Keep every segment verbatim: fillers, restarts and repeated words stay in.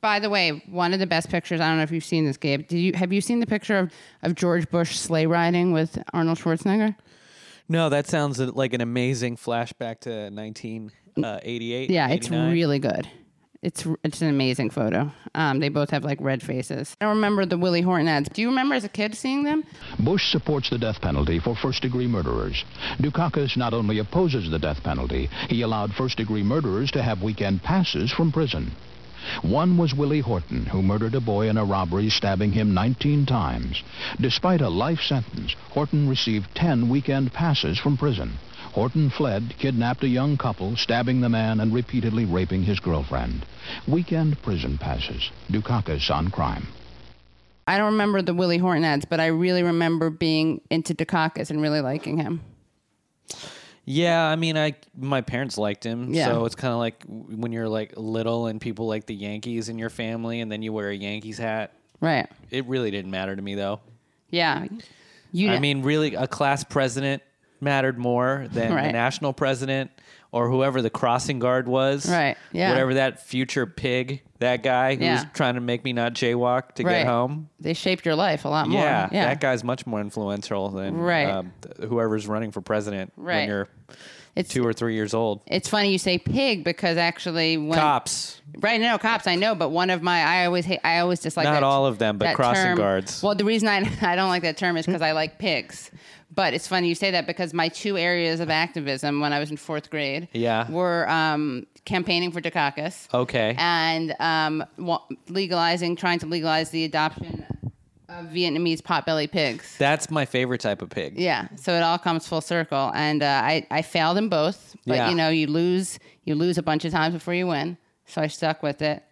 By the way, one of the best pictures, I don't know if you've seen this, Gabe. Did you have you seen the picture of, of George Bush sleigh riding with Arnold Schwarzenegger? No, that sounds like an amazing flashback to nineteen eighty-eight. Yeah, eighty-nine. It's really good. It's it's an amazing photo. Um, they both have like red faces. I remember the Willie Horton ads. Do you remember as a kid seeing them? Bush supports the death penalty for first-degree murderers. Dukakis not only opposes the death penalty, he allowed first-degree murderers to have weekend passes from prison. One was Willie Horton, who murdered a boy in a robbery, stabbing him nineteen times. Despite a life sentence, Horton received ten weekend passes from prison. Horton fled, kidnapped a young couple, stabbing the man and repeatedly raping his girlfriend. Weekend prison passes. Dukakis on crime. I don't remember the Willie Horton ads, but I really remember being into Dukakis and really liking him. Yeah, I mean, I my parents liked him, yeah. So it's kind of like when you're like little and people like the Yankees in your family, and then you wear a Yankees hat. Right. It really didn't matter to me though. Yeah, you. I mean, really, a class president mattered more than right. a national president or whoever the crossing guard was. Right. Yeah. Whatever that future pig, that guy who yeah. was trying to make me not jaywalk to right. get home. They shaped your life a lot more. Yeah. yeah. That guy's much more influential than right. uh, whoever's running for president right. when you're it's, two or three years old. It's funny you say pig because actually when cops. Right, no, cops, I know, but one of my I always hate I always dislike not that, all of them, but crossing term. guards. Well, the reason I I don't like that term is because I like pigs. But it's funny you say that because my two areas of activism when I was in fourth grade yeah. were um, campaigning for Dukakis. Okay. And um, legalizing, trying to legalize the adoption of Vietnamese potbelly pigs. That's my favorite type of pig. Yeah. So it all comes full circle. And uh, I, I failed in both. But, yeah. you know, you lose, you lose a bunch of times before you win. So I stuck with it.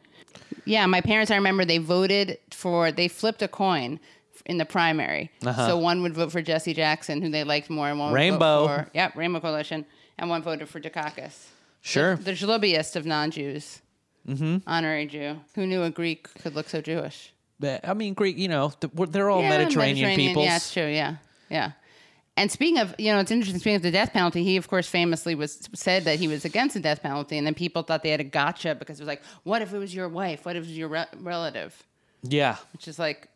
Yeah. My parents, I remember they voted for, they flipped a coin in the primary. Uh-huh. So one would vote for Jesse Jackson, who they liked more, and one Rainbow. Would vote for... Yep, Rainbow Coalition. And one voted for Dukakis. Sure. The, the Jlobiest of non-Jews. Mm-hmm. Honorary Jew. Who knew a Greek could look so Jewish? But, I mean, Greek, you know, they're all yeah, Mediterranean, Mediterranean peoples. Yeah, that's true, yeah. Yeah. And speaking of, you know, it's interesting, speaking of the death penalty, he, of course, famously was said that he was against the death penalty, and then people thought they had a gotcha because it was like, what if it was your wife? What if it was your re- relative? Yeah. Which is like...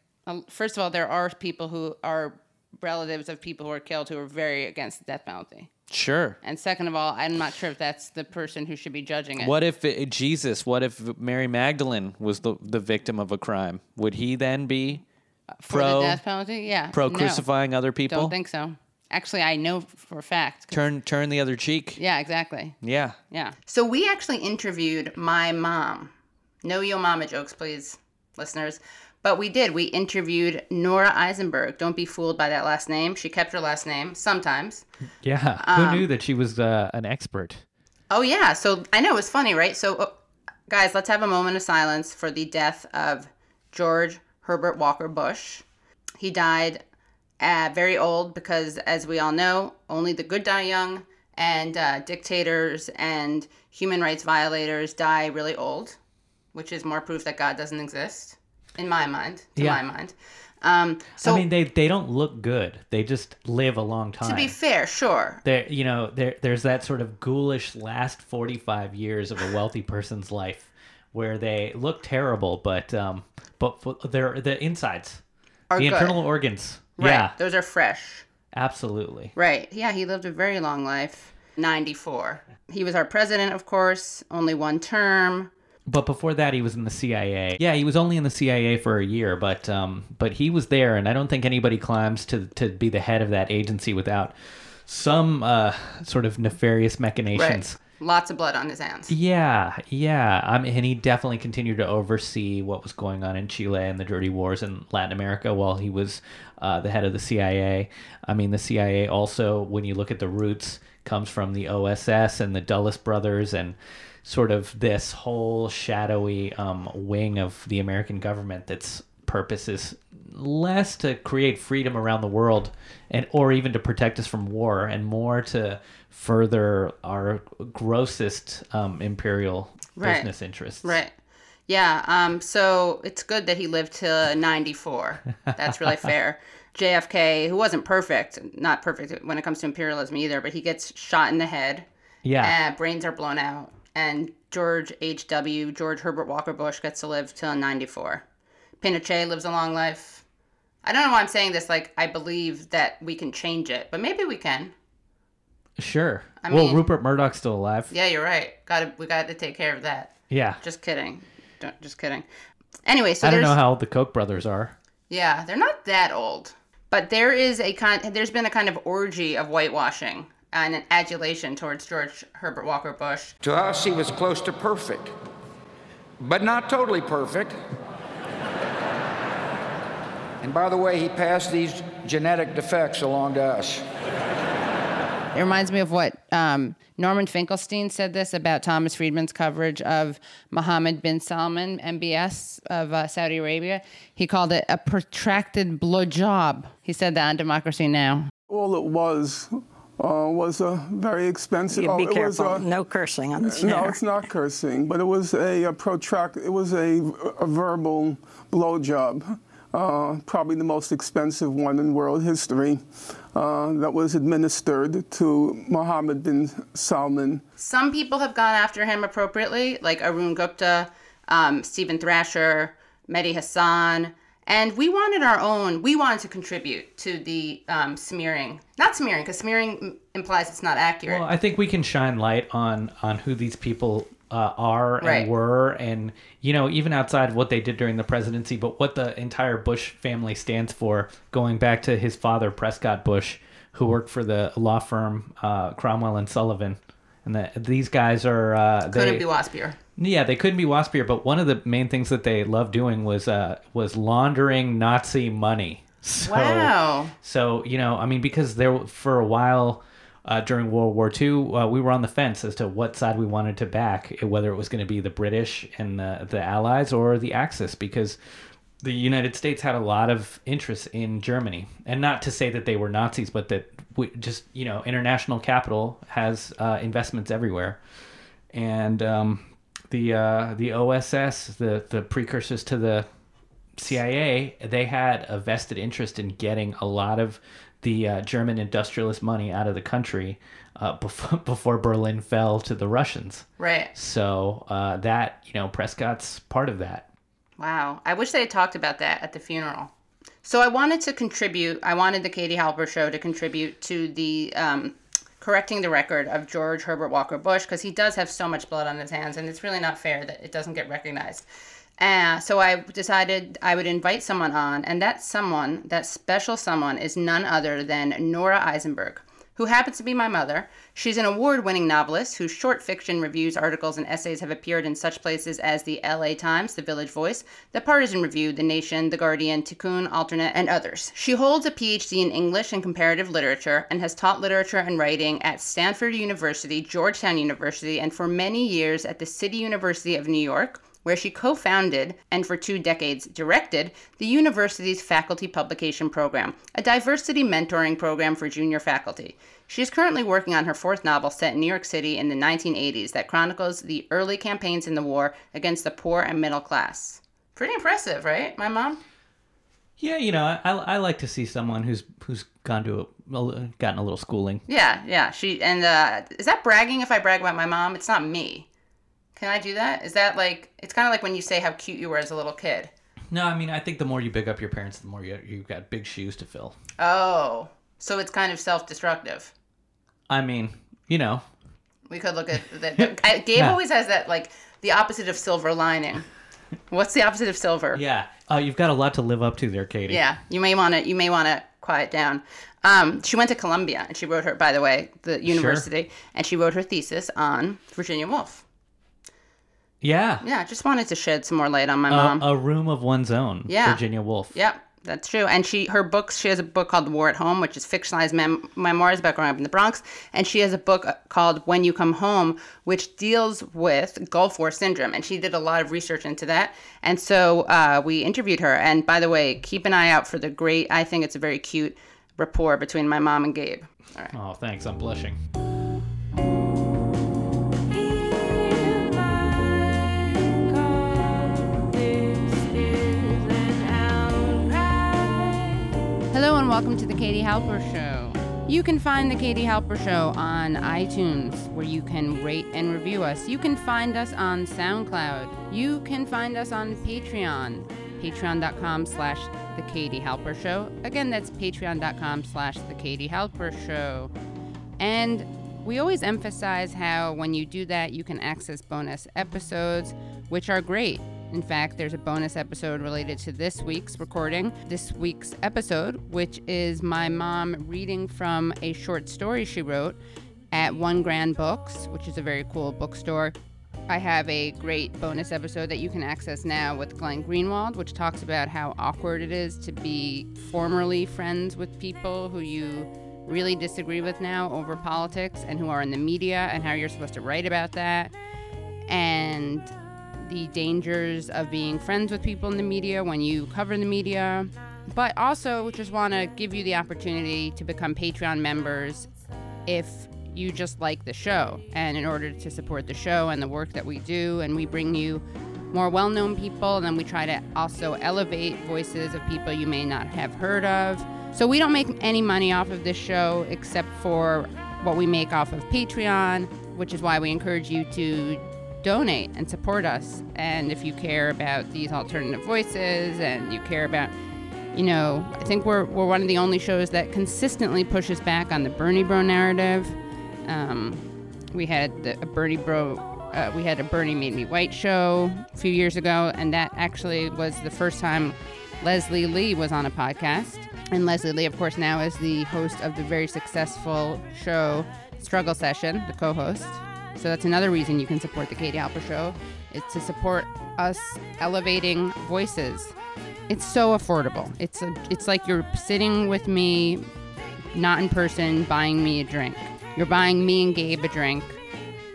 First of all, there are people who are relatives of people who are killed who are very against the death penalty. Sure. And second of all, I'm not sure if that's the person who should be judging it. What if it, Jesus, what if Mary Magdalene was the, the victim of a crime? Would he then be for pro the death penalty? Yeah. Pro no. crucifying other people? Don't think so. Actually, I know for a fact. Turn turn the other cheek. Yeah, exactly. Yeah. Yeah. So we actually interviewed my mom. No yo mama jokes, please, listeners. But we did. We interviewed Nora Eisenberg. Don't be fooled by that last name. She kept her last name sometimes. Yeah. Um, Who knew that she was uh, an expert? Oh, yeah. So I know. It was funny, right? So, uh, guys, let's have a moment of silence for the death of George Herbert Walker Bush. He died uh, very old because, as we all know, only the good die young, and uh, dictators and human rights violators die really old, which is more proof that God doesn't exist. In my mind, to yeah. my mind. Um, so I mean, they, they don't look good. They just live a long time. To be fair, sure. There, you know, there there's that sort of ghoulish last forty-five years of a wealthy person's life, where they look terrible, but um, but their the insides, are the good. Internal organs, right? Yeah, those are fresh. Absolutely. Right. Yeah, he lived a very long life. ninety-four. He was our president, of course, only one term. But before that, he was in the C I A. Yeah, he was only in the C I A for a year, but um, but he was there, and I don't think anybody climbs to to be the head of that agency without some uh, sort of nefarious machinations. Right. Lots of blood on his hands. Yeah, yeah. I mean, and he definitely continued to oversee what was going on in Chile and the dirty wars in Latin America while he was uh, the head of the C I A. I mean, the C I A also, when you look at the roots, comes from the O S S and the Dulles brothers and... sort of this whole shadowy um, wing of the American government that's purpose is less to create freedom around the world and or even to protect us from war and more to further our grossest um, imperial right. business interests. Right. Yeah. Um, so it's good that he lived to ninety-four. That's really fair. J F K, who wasn't perfect, not perfect when it comes to imperialism either, but he gets shot in the head. Yeah. Uh, brains are blown out. and George H W, George Herbert Walker Bush, gets to live till ninety-four. Pinochet lives a long life. I don't know why I'm saying this, like, I believe that we can change it, but maybe we can. Sure. I well, mean, Rupert Murdoch's still alive. Yeah, you're right. Gotta, we got to take care of that. Yeah. Just kidding. Don't, just kidding. Anyway, so I don't know how old the Koch brothers are. Yeah, they're not that old. But there is a kind, there's been a kind of orgy of whitewashing and an adulation towards George Herbert Walker Bush. To us, he was close to perfect, but not totally perfect. And by the way, he passed these genetic defects along to us. It reminds me of what um, Norman Finkelstein said this about Thomas Friedman's coverage of Mohammed bin Salman, M B S, of uh, Saudi Arabia. He called it a protracted blowjob. He said that on Democracy Now. All it was uh, was a very expensive... You be oh, careful. Was a, no cursing on this. No, it's not cursing, but it was a, a protracted... It was a, a verbal blowjob. Uh, probably the most expensive one in world history, uh, that was administered to Mohammed bin Salman. Some people have gone after him appropriately, like Arun Gupta, um, Stephen Thrasher, Mehdi Hassan, and we wanted our own, we wanted to contribute to the um, smearing. Not smearing, because smearing implies it's not accurate. Well, I think we can shine light on, on who these people Uh, are and right. were, and you know, even outside of what they did during the presidency, but what the entire Bush family stands for, going back to his father, Prescott Bush, who worked for the law firm uh, Cromwell and Sullivan, and that these guys are uh, they, couldn't be waspier. Yeah, they couldn't be waspier. But one of the main things that they loved doing was uh, was laundering Nazi money. So, wow. So you know, I mean, because there for a while. Uh, during World War Two, uh, we were on the fence as to what side we wanted to back, whether it was going to be the British and the, the Allies or the Axis, because the United States had a lot of interest in Germany. And not to say that they were Nazis, but that we just, you know, international capital has uh, investments everywhere. And um, the uh, the O S S, the, the precursors to the C I A, they had a vested interest in getting a lot of the uh, German industrialist money out of the country uh, before, before Berlin fell to the Russians. Right. So uh, that, you know, Prescott's part of that. Wow. I wish they had talked about that at the funeral. So I wanted to contribute, I wanted the Katie Halper Show to contribute to the um, correcting the record of George Herbert Walker Bush, because he does have so much blood on his hands, and it's really not fair that it doesn't get recognized. Uh, so I decided I would invite someone on, and that someone, that special someone, is none other than Nora Eisenberg, who happens to be my mother. She's an award-winning novelist whose short fiction reviews, articles, and essays have appeared in such places as the L A Times, the Village Voice, the Partisan Review, the Nation, the Guardian, Tikkun, Alternate, and others. She holds a P H D in English and comparative literature and has taught literature and writing at Stanford University, Georgetown University, and for many years at the City University of New York, where she co-founded and for two decades directed the university's faculty publication program, a diversity mentoring program for junior faculty. She is currently working on her fourth novel set in New York City in the nineteen eighties that chronicles the early campaigns in the war against the poor and middle class. Pretty impressive, right, my mom? Yeah, you know, I, I like to see someone who's who's gone to a, gotten a little schooling. Yeah, yeah. She and uh, is that bragging if I brag about my mom? It's not me. Can I do that? Is that like, it's kind of like when you say how cute you were as a little kid. No, I mean, I think the more you big up your parents, the more you, you've got big shoes to fill. Oh, so it's kind of self-destructive. I mean, you know. We could look at that. Gabe yeah. always has that, like, the opposite of silver lining. What's the opposite of silver? Yeah. Oh, uh, you've got a lot to live up to there, Katie. Yeah. You may want to, you may want to quiet down. Um, she went to Columbia and she wrote her, by the way, the university, sure. and she wrote her thesis on Virginia Woolf. Yeah. Yeah, I just wanted to shed some more light on my uh, mom. A Room of One's Own, yeah. Virginia Woolf. Yep, that's true. And she, her books, she has a book called The War at Home, which is fictionalized mem- memoirs about growing up in the Bronx. And she has a book called When You Come Home, which deals with Gulf War syndrome. And she did a lot of research into that. And so uh, we interviewed her. And by the way, keep an eye out for the great, I think it's a very cute rapport between my mom and Gabe. All right. Oh, thanks. I'm blushing. Hello and welcome to the Katie Halper Show. You can find The Katie Halper Show on iTunes, where you can rate and review us. You can find us on SoundCloud. You can find us on Patreon, patreon.com slash The Katie Halper Show. Again, that's patreon.com slash The Katie Halper Show. And we always emphasize how when you do that, you can access bonus episodes, which are great. In fact, there's a bonus episode related to this week's recording, this week's episode, which is my mom reading from a short story she wrote at One Grand Books, which is a very cool bookstore. I have a great bonus episode that you can access now with Glenn Greenwald, which talks about how awkward it is to be formerly friends with people who you really disagree with now over politics and who are in the media and how you're supposed to write about that. And the dangers of being friends with people in the media when you cover the media, but also just want to give you the opportunity to become Patreon members if you just like the show, and in order to support the show and the work that we do, and we bring you more well-known people, and then we try to also elevate voices of people you may not have heard of. So we don't make any money off of this show except for what we make off of Patreon, which is why we encourage you to donate and support us. And if you care about these alternative voices and you care about, you know, I think we're we're one of the only shows that consistently pushes back on the Bernie bro narrative. Um, we had the, a Bernie bro, uh, we had a Bernie Made Me White show a few years ago, and that actually was the first time Leslie Lee was on a podcast. And Leslie Lee, of course, now is the host of the very successful show Struggle Session, the co-host. So that's another reason you can support The Katie Halper Show. It's to support us elevating voices. It's so affordable. It's a, it's like you're sitting with me, not in person, buying me a drink. You're buying me and Gabe a drink.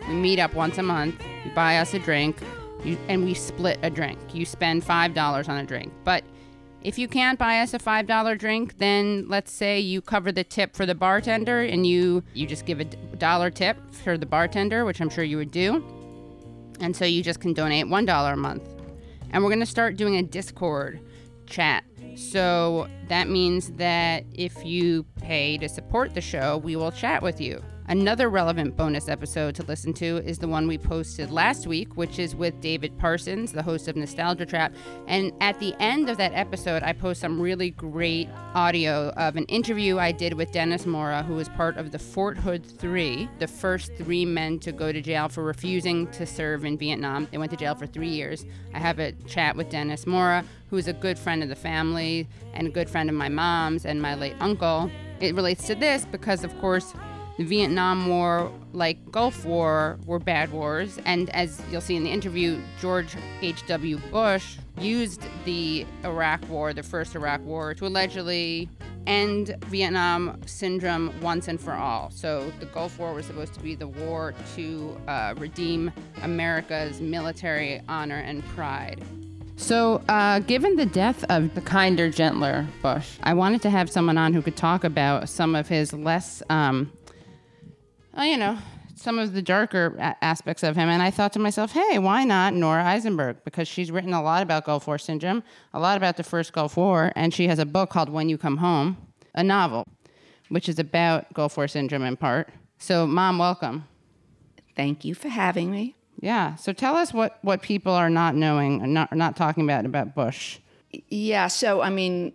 We meet up once a month. You buy us a drink, you, and we split a drink. You spend five dollars on a drink. But if you can't buy us a five dollar drink, then let's say you cover the tip for the bartender, and you, you just give a dollar tip for the bartender, which I'm sure you would do. And so you just can donate one dollar a month. And we're going to start doing a Discord chat. So that means that if you pay to support the show, we will chat with you. Another relevant bonus episode to listen to is the one we posted last week, which is with David Parsons, the host of Nostalgia Trap. And at the end of that episode, I post some really great audio of an interview I did with Dennis Mora, who was part of the Fort Hood Three, the first three men to go to jail for refusing to serve in Vietnam. They went to jail for three years. I have a chat with Dennis Mora, who's a good friend of the family and a good friend of my mom's and my late uncle. It relates to this because, of course, the Vietnam War, like Gulf War, were bad wars. And as you'll see in the interview, George H W Bush used the Iraq War, the first Iraq War, to allegedly end Vietnam syndrome once and for all. So the Gulf War was supposed to be the war to uh, redeem America's military honor and pride. So, uh, given the death of the kinder, gentler Bush, I wanted to have someone on who could talk about some of his less... Um, Well, you know, some of the darker a- aspects of him. And I thought to myself, hey, why not Nora Eisenberg? Because she's written a lot about Gulf War syndrome, a lot about the first Gulf War, and she has a book called When You Come Home, a novel, which is about Gulf War syndrome in part. So, Mom, welcome. Thank you for having me. Yeah. So tell us what, what people are not knowing, or not, or not talking about, about Bush. Yeah. So, I mean...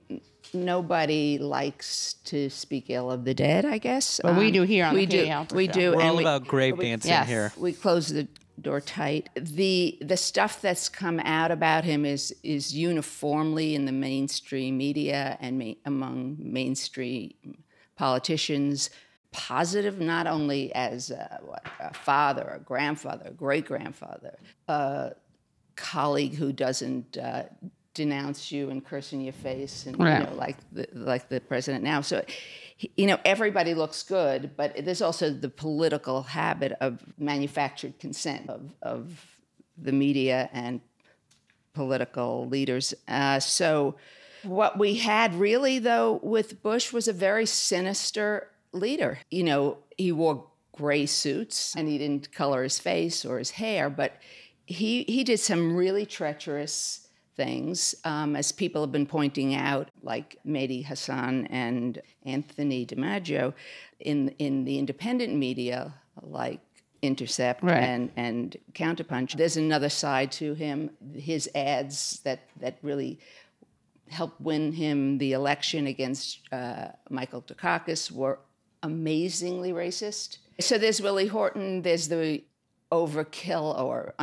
Nobody likes to speak ill of the dead, I guess. But um, we do here on we the Katie do, we show. do. We're and all we, about grave we, dancing yes. here. We close the door tight. The the stuff that's come out about him is is uniformly in the mainstream media and ma- among mainstream politicians positive, not only as a, what, a father, a grandfather, a great-grandfather, a colleague who doesn't... Uh, denounce you and curse in your face, and right. you know, like the, like the president now. So, you know, everybody looks good, but there's also the political habit of manufactured consent of of the media and political leaders. Uh, so, what we had really though with Bush was a very sinister leader. You know, he wore gray suits and he didn't color his face or his hair, but he he did some really treacherous things, um, as people have been pointing out, like Mehdi Hassan and Anthony DiMaggio, in in the independent media, like Intercept right. and, and Counterpunch. There's another side to him. His ads that, that really helped win him the election against uh, Michael Dukakis were amazingly racist. So there's Willie Horton, there's the overkill or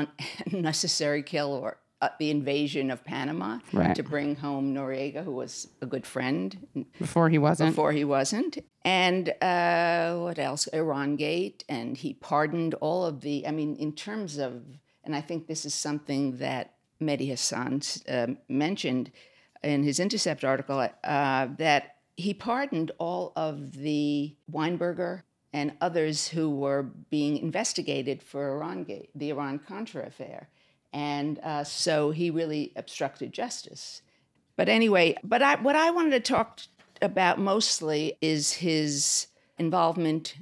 unnecessary kill or uh, the invasion of Panama right. to bring home Noriega, who was a good friend. Before he wasn't. Before he wasn't. And uh, what else? Iran Gate. And he pardoned all of the, I mean, in terms of, and I think this is something that Mehdi Hassan uh, mentioned in his Intercept article, uh, that he pardoned all of the Weinberger and others who were being investigated for Iran Gate, the Iran-Contra affair. And uh, so he really obstructed justice. But anyway, but I, what I wanted to talk about mostly is his involvement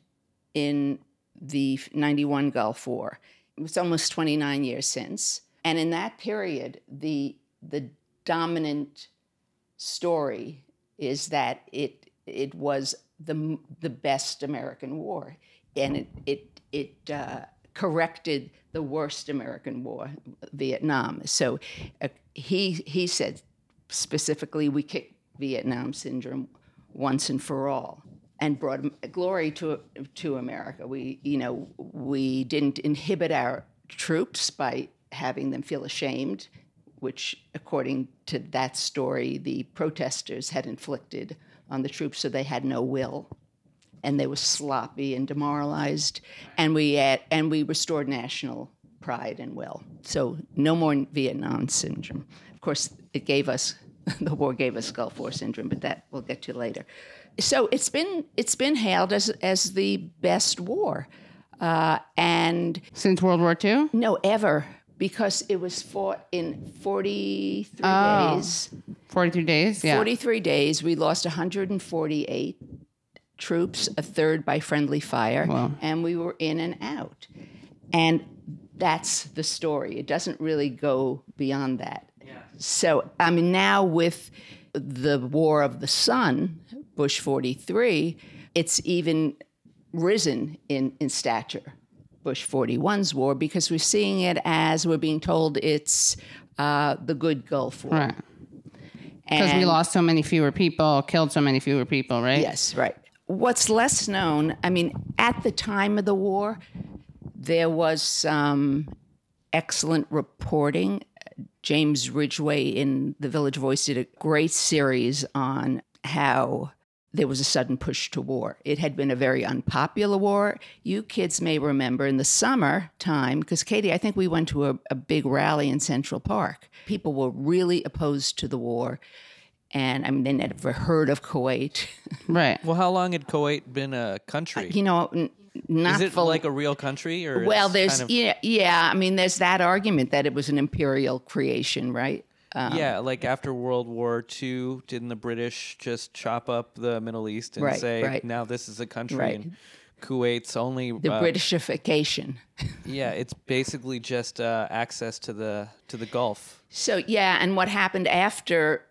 in the ninety-one Gulf War. It's almost twenty-nine years since. And in that period, the the dominant story is that it it was the the best American war, and it it it uh, corrected the worst American war, Vietnam. So uh, he he said specifically, we kicked Vietnam syndrome once and for all, and brought glory to to America. We you know we didn't inhibit our troops by having them feel ashamed, which, according to that story, the protesters had inflicted on the troops, so they had no will, and they were sloppy and demoralized, and we had, and we restored national pride and will. So no more Vietnam syndrome. Of course, it gave us the war gave us Gulf War syndrome, but that we'll get to later. So it's been it's been hailed as as the best war, uh, and since World War Two? No, ever. Because it was fought in forty-three oh, days. forty-three days, yeah. forty-three days. We lost one hundred forty-eight troops, a third by friendly fire, wow. and we were in and out. And that's the story. It doesn't really go beyond that. Yeah. So, I mean, now with the War of the Sun, Bush forty-three, it's even risen in, in stature. Bush forty-one's war, because we're seeing it as we're being told it's uh, the good Gulf War. Right. Because we lost so many fewer people, killed so many fewer people, right? Yes, right. What's less known, I mean, at the time of the war, there was some excellent reporting. James Ridgway in the Village Voice did a great series on how there was a sudden push to war. It had been a very unpopular war. You kids may remember in the summer time, because Katie, I think we went to a, a big rally in Central Park. People were really opposed to the war. And I mean, they never heard of Kuwait. Right. Well, how long had Kuwait been a country? Uh, you know, n- not Is it full- like a real country? Or well, there's, kind of- yeah, yeah. I mean, there's that argument that it was an imperial creation, right? Um, yeah, like after World War Two, didn't the British just chop up the Middle East and right, say, right. now this is a country right. and Kuwait's only... The uh, Britishification. Yeah, it's basically just uh, access to the to the Gulf. So, yeah, and what happened after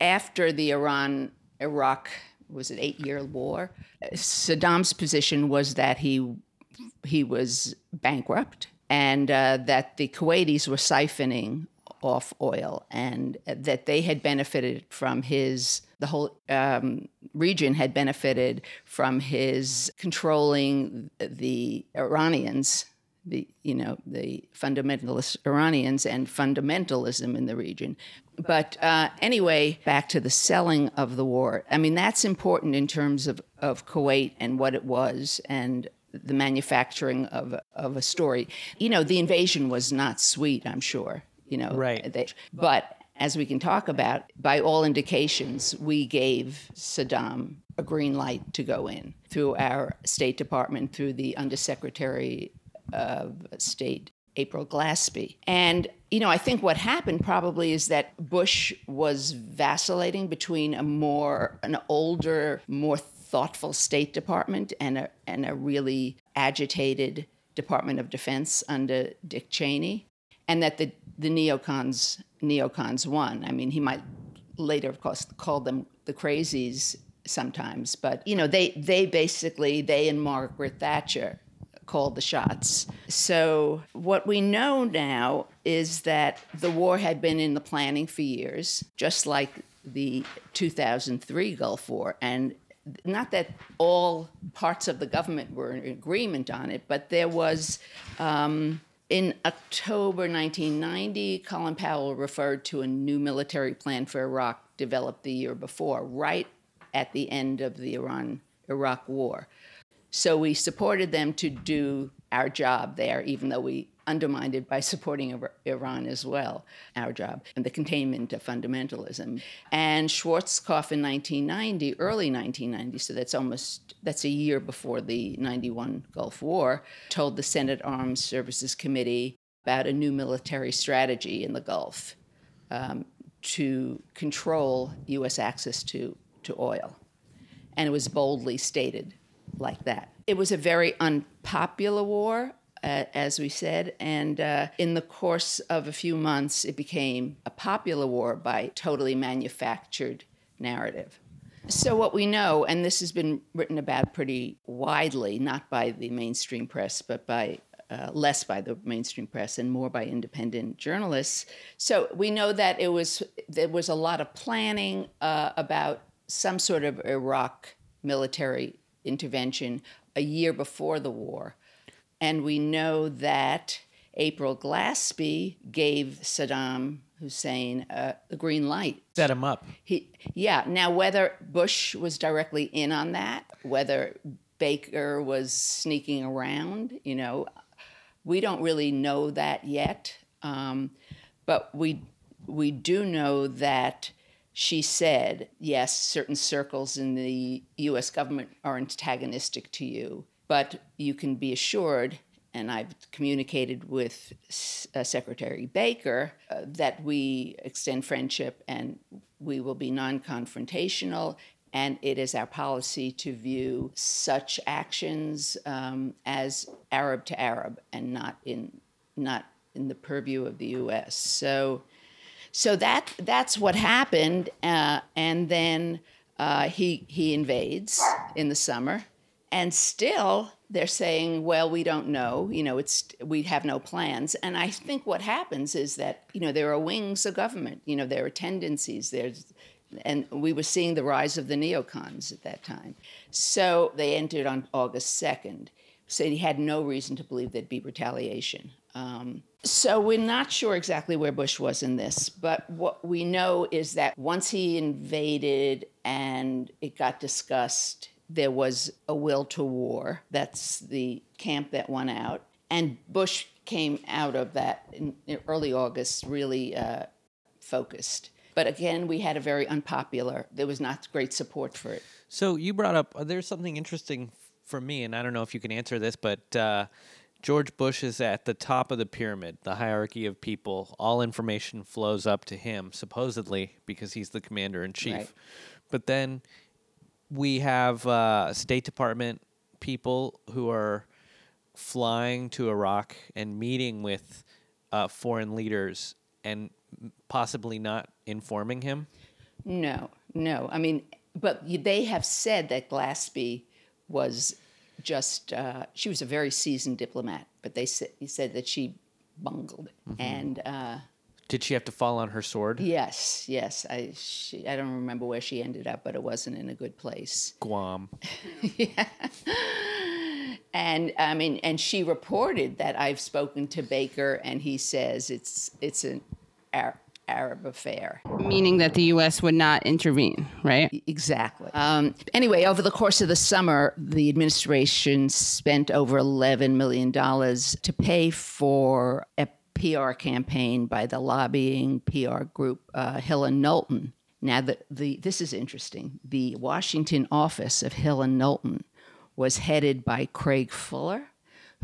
after the Iran-Iraq, was it eight-year war? Saddam's position was that he he was bankrupt and uh, that the Kuwaitis were siphoning off oil, and that they had benefited from his, the whole um, region had benefited from his controlling the Iranians, the, you know, the fundamentalist Iranians and fundamentalism in the region. But uh, anyway, back to the selling of the war. I mean, that's important in terms of, of Kuwait and what it was and the manufacturing of, of a story. You know, the invasion was not sweet, I'm sure. You know, right. They, but as we can talk about, by all indications, we gave Saddam a green light to go in through our State Department, through the Undersecretary of State, April Glaspie. And, you know, I think what happened probably is that Bush was vacillating between a more, an older, more thoughtful State Department and a, and a really agitated Department of Defense under Dick Cheney. And that the the neocons neocons won. I mean, he might later, of course, call them the crazies sometimes, but you know, they they basically they and Margaret Thatcher called the shots. So what we know now is that the war had been in the planning for years, just like the two thousand three Gulf War. And not that all parts of the government were in agreement on it, but there was, um, in October nineteen ninety, Colin Powell referred to a new military plan for Iraq developed the year before, right at the end of the Iran-Iraq war. So we supported them to do our job there, even though we undermined it by supporting Iran as well, our job, and the containment of fundamentalism. And Schwarzkopf in nineteen ninety, early nineteen ninety, so that's almost, that's a year before the ninety-one Gulf War, told the Senate Armed Services Committee about a new military strategy in the Gulf um, to control U S access to, to oil. And it was boldly stated like that. It was a very unpopular war, uh, as we said, and uh, in the course of a few months, it became a popular war by totally manufactured narrative. So what we know, and this has been written about pretty widely, not by the mainstream press, but by uh, less by the mainstream press and more by independent journalists. So we know that it was there was a lot of planning uh, about some sort of Iraq military intervention a year before the war. And we know that April Glaspie gave Saddam Hussein uh, the green light. Set him up. He, yeah. Now, whether Bush was directly in on that, whether Baker was sneaking around, you know, we don't really know that yet. Um, but we we do know that she said, yes, certain circles in the U S government are antagonistic to you, but you can be assured, and I've communicated with uh, Secretary Baker, uh, that we extend friendship and we will be non-confrontational, and it is our policy to view such actions um, as Arab to Arab and not in not in the purview of the U S. So. So that that's what happened, uh, and then uh, he he invades in the summer, and still they're saying, well, we don't know, you know, it's we have no plans. And I think what happens is that, you know, there are wings of government, you know, there are tendencies, there's, and we were seeing the rise of the neocons at that time. So they entered on August second, so he had no reason to believe there'd be retaliation. Um, so we're not sure exactly where Bush was in this, but what we know is that once he invaded and it got discussed, there was a will to war. That's the camp that won out. And Bush came out of that in early August really uh, focused. But again, we had a very unpopular, there was not great support for it. So you brought up, there's something interesting for me, and I don't know if you can answer this, but... Uh, George Bush is at the top of the pyramid, the hierarchy of people. All information flows up to him, supposedly, because he's the commander-in-chief. Right. But then we have uh, State Department people who are flying to Iraq and meeting with uh, foreign leaders and possibly not informing him? No, no. I mean, but they have said that Glaspie was... Just uh, she was a very seasoned diplomat, but they sa- he said that she bungled. Mm-hmm. And uh, did she have to fall on her sword? Yes, yes. I she, I don't remember where she ended up, but it wasn't in a good place. Guam. Yeah. And I mean, and she reported that I've spoken to Baker, and he says it's it's an Arab. Arab affair. Meaning that the U S would not intervene, right? Exactly. Um, anyway, over the course of the summer, the administration spent over eleven million dollars to pay for a P R campaign by the lobbying P R group uh, Hill and Knowlton. Now, the, the this is interesting. The Washington office of Hill and Knowlton was headed by Craig Fuller,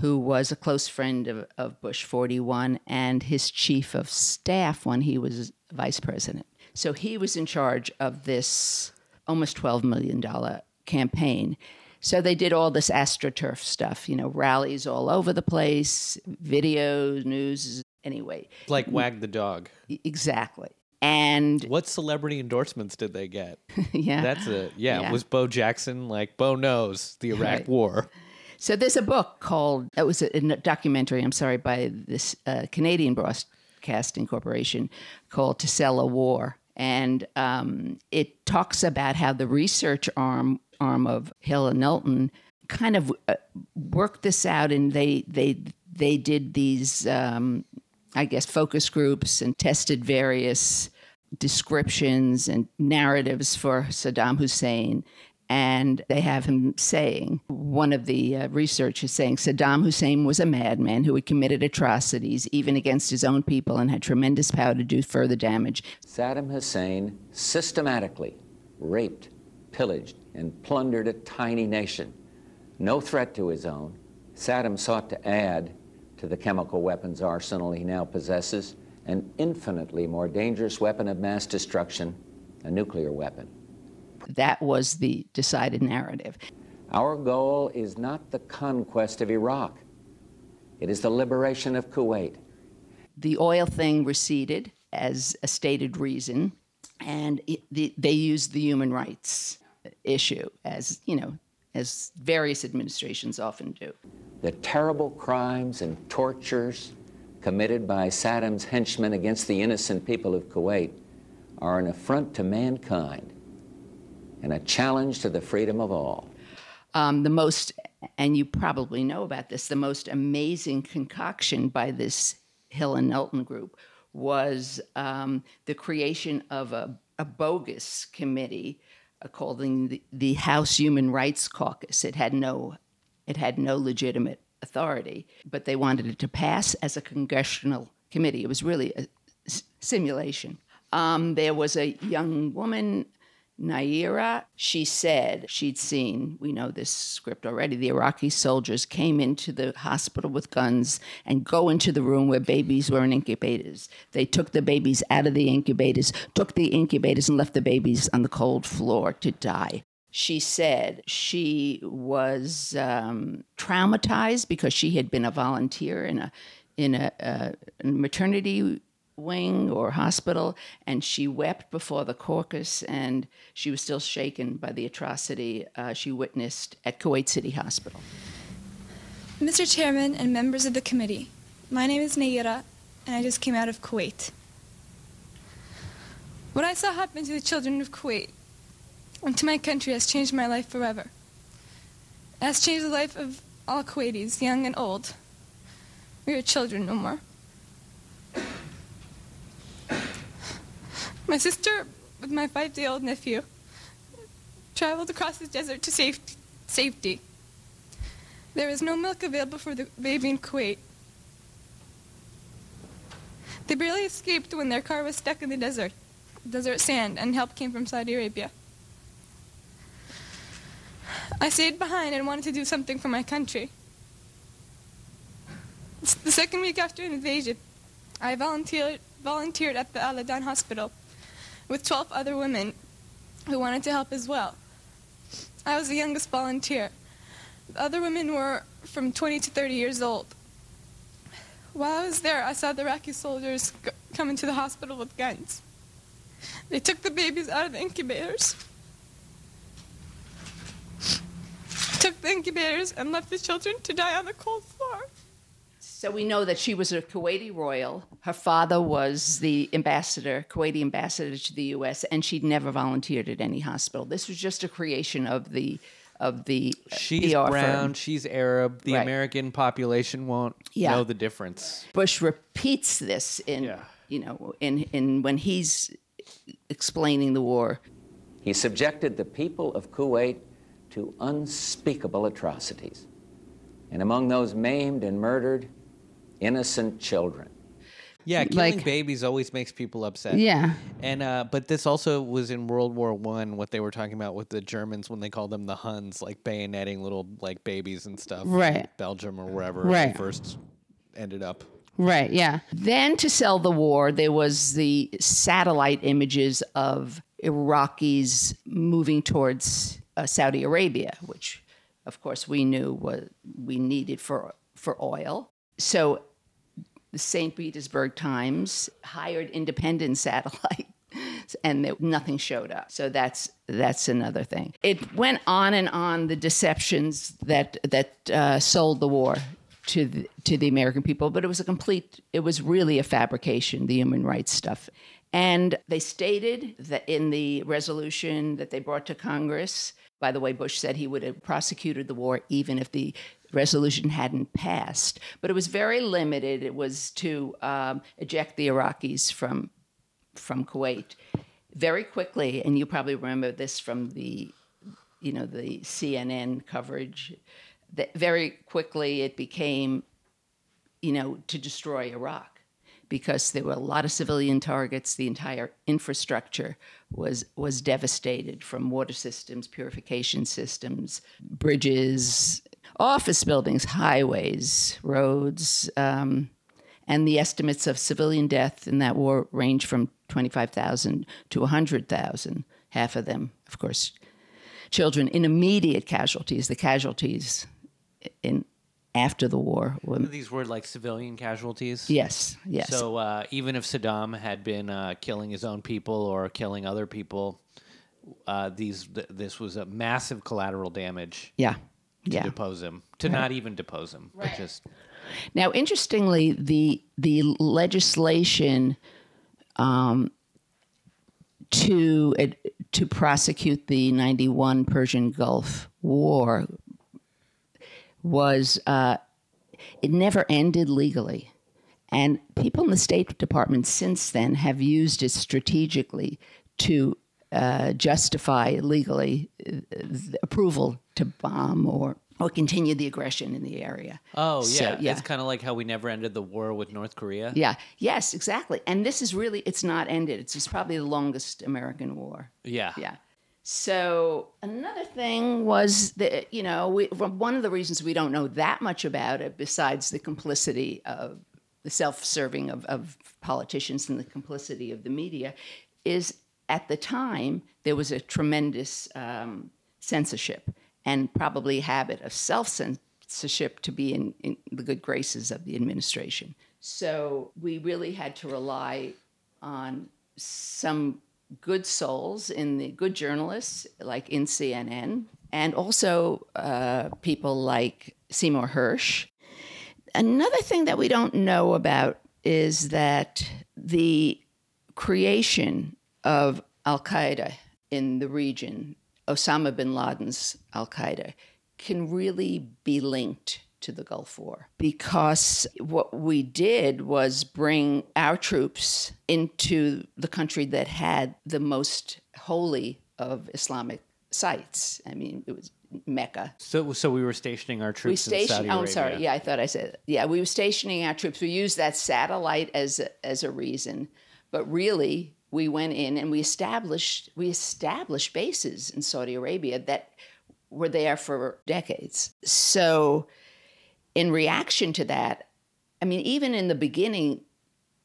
who was a close friend of, of Bush forty-one and his chief of staff when he was vice president. So he was in charge of this almost twelve million dollars campaign. So they did all this AstroTurf stuff, you know, rallies all over the place, videos, news, anyway. Like Wag the Dog. Exactly. And what celebrity endorsements did they get? yeah. That's a, yeah, yeah. Was Bo Jackson like, Bo knows the Iraq right. War. So there's a book called, it was a, a documentary, I'm sorry, by this uh, Canadian Broadcasting Corporation called To Sell a War. And um, it talks about how the research arm arm of Hill and Knowlton kind of uh, worked this out, and they they they did these, um, I guess, focus groups and tested various descriptions and narratives for Saddam Hussein. And they have him saying, one of the uh, researchers saying, Saddam Hussein was a madman who had committed atrocities, even against his own people, and had tremendous power to do further damage. Saddam Hussein systematically raped, pillaged, and plundered a tiny nation. No threat to his own, Saddam sought to add to the chemical weapons arsenal he now possesses an infinitely more dangerous weapon of mass destruction, a nuclear weapon. That was the decided narrative. Our goal is not the conquest of Iraq. It is the liberation of Kuwait. The oil thing receded as a stated reason, and it, the, they used the human rights issue as, you know, as various administrations often do. The terrible crimes and tortures committed by Saddam's henchmen against the innocent people of Kuwait are an affront to mankind and a challenge to the freedom of all. Um, the most, and you probably know about this, the most amazing concoction by this Hill and Knowlton group was um, the creation of a, a bogus committee uh, called the, the House Human Rights Caucus. It had no, it had no legitimate authority, but they wanted it to pass as a congressional committee. It was really a s- simulation. Um, there was a young woman, Naira, she said she'd seen, we know this script already, the Iraqi soldiers came into the hospital with guns and go into the room where babies were in incubators. They took the babies out of the incubators, took the incubators and left the babies on the cold floor to die. She said she was um, traumatized because she had been a volunteer in a, in a, uh, maternity wing or hospital, and she wept before the caucus, and she was still shaken by the atrocity uh, she witnessed at Kuwait City Hospital. Mister Chairman and members of the committee, my name is Nayira, and I just came out of Kuwait. What I saw happen to the children of Kuwait and to my country has changed my life forever. It has changed the life of all Kuwaitis, young and old. We are children no more. My sister, with my five-day-old nephew, traveled across the desert to safe- safety. There is no milk available for the baby in Kuwait. They barely escaped when their car was stuck in the desert, desert sand, and help came from Saudi Arabia. I stayed behind and wanted to do something for my country. It's the second week after an invasion, I volunteered, volunteered at the Al Adan Hospital with twelve other women who wanted to help as well. I was the youngest volunteer. The other women were from twenty to thirty years old. While I was there, I saw the Iraqi soldiers g- come into the hospital with guns. They took the babies out of the incubators, took the incubators and left the children to die on the cold floor. So we know that she was a Kuwaiti royal. Her father was the ambassador, Kuwaiti ambassador to the U S, and she'd never volunteered at any hospital. This was just a creation of the of the she's P R brown, firm. She's Arab. The right. American population won't yeah. know the difference. Bush repeats this in yeah. you know in in when he's explaining the war. He subjected the people of Kuwait to unspeakable atrocities, and among those maimed and murdered, innocent children. Yeah, killing like, babies always makes people upset. Yeah, and uh, but this also was in World War One. What they were talking about with the Germans when they called them the Huns, like bayoneting little like babies and stuff. Right, like Belgium or wherever right. they first ended up. Right. Yeah. Then to sell the war, there was the satellite images of Iraqis moving towards uh, Saudi Arabia, which, of course, we knew what we needed for for oil. So the Saint Petersburg Times hired independent satellite, and there, nothing showed up. So that's that's another thing. It went on and on, the deceptions that that uh, sold the war to the, to the American people. But it was a complete, it was really a fabrication, the human rights stuff. And they stated that in the resolution that they brought to Congress, by the way, Bush said he would have prosecuted the war even if the resolution hadn't passed. But it was very limited. It was to um, eject the Iraqis from from Kuwait very quickly. And you probably remember this from the, you know, the C N N coverage. That very quickly it became, you know, to destroy Iraq, because there were a lot of civilian targets. The entire infrastructure was was devastated, from water systems, purification systems, bridges, office buildings, highways, roads. Um, and the estimates of civilian death in that war range from twenty-five thousand to one hundred thousand, half of them, of course, children. In immediate casualties, the casualties in after the war. These were like civilian casualties? Yes, yes. So uh, even if Saddam had been uh, killing his own people or killing other people, uh, these th- this was a massive collateral damage. Yeah, to yeah. depose him, to right. not even depose him. Right. But just... Now, interestingly, the the legislation um, to uh, to prosecute the ninety-one Persian Gulf War was, uh, it never ended legally. And people in the State Department since then have used it strategically to uh, justify legally the approval to bomb or, or continue the aggression in the area. Oh, yeah. So, yeah. It's kind of like how we never ended the war with North Korea. Yeah. Yes, exactly. And this is really, it's not ended. It's, it's probably the longest American war. Yeah. Yeah. So another thing was that, you know, we, one of the reasons we don't know that much about it, besides the complicity of the self-serving of, of politicians and the complicity of the media, is at the time there was a tremendous um, censorship and probably habit of self-censorship to be in, in the good graces of the administration. So we really had to rely on some good souls in the good journalists, like in C N N, and also uh, people like Seymour Hersh. Another thing that we don't know about is that the creation of al-Qaeda in the region, Osama bin Laden's al-Qaeda, can really be linked to the Gulf War, because what we did was bring our troops into the country that had the most holy of Islamic sites. I mean, it was Mecca. So, so we were stationing our troops we stationed, in Saudi Arabia. Oh, I'm sorry. Yeah, I thought I said it. Yeah, we were stationing our troops. We used that satellite as a, as a reason, but really we went in and we established we established bases in Saudi Arabia that were there for decades. So, in reaction to that, I mean, even in the beginning,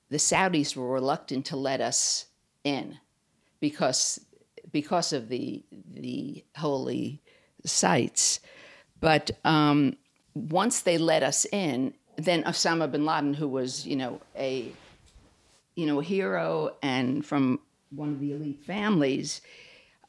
the Saudis were reluctant to let us in because because of the the holy sites. But um, once they let us in, then Osama bin Laden, who was you know a you know a hero and from one of the elite families,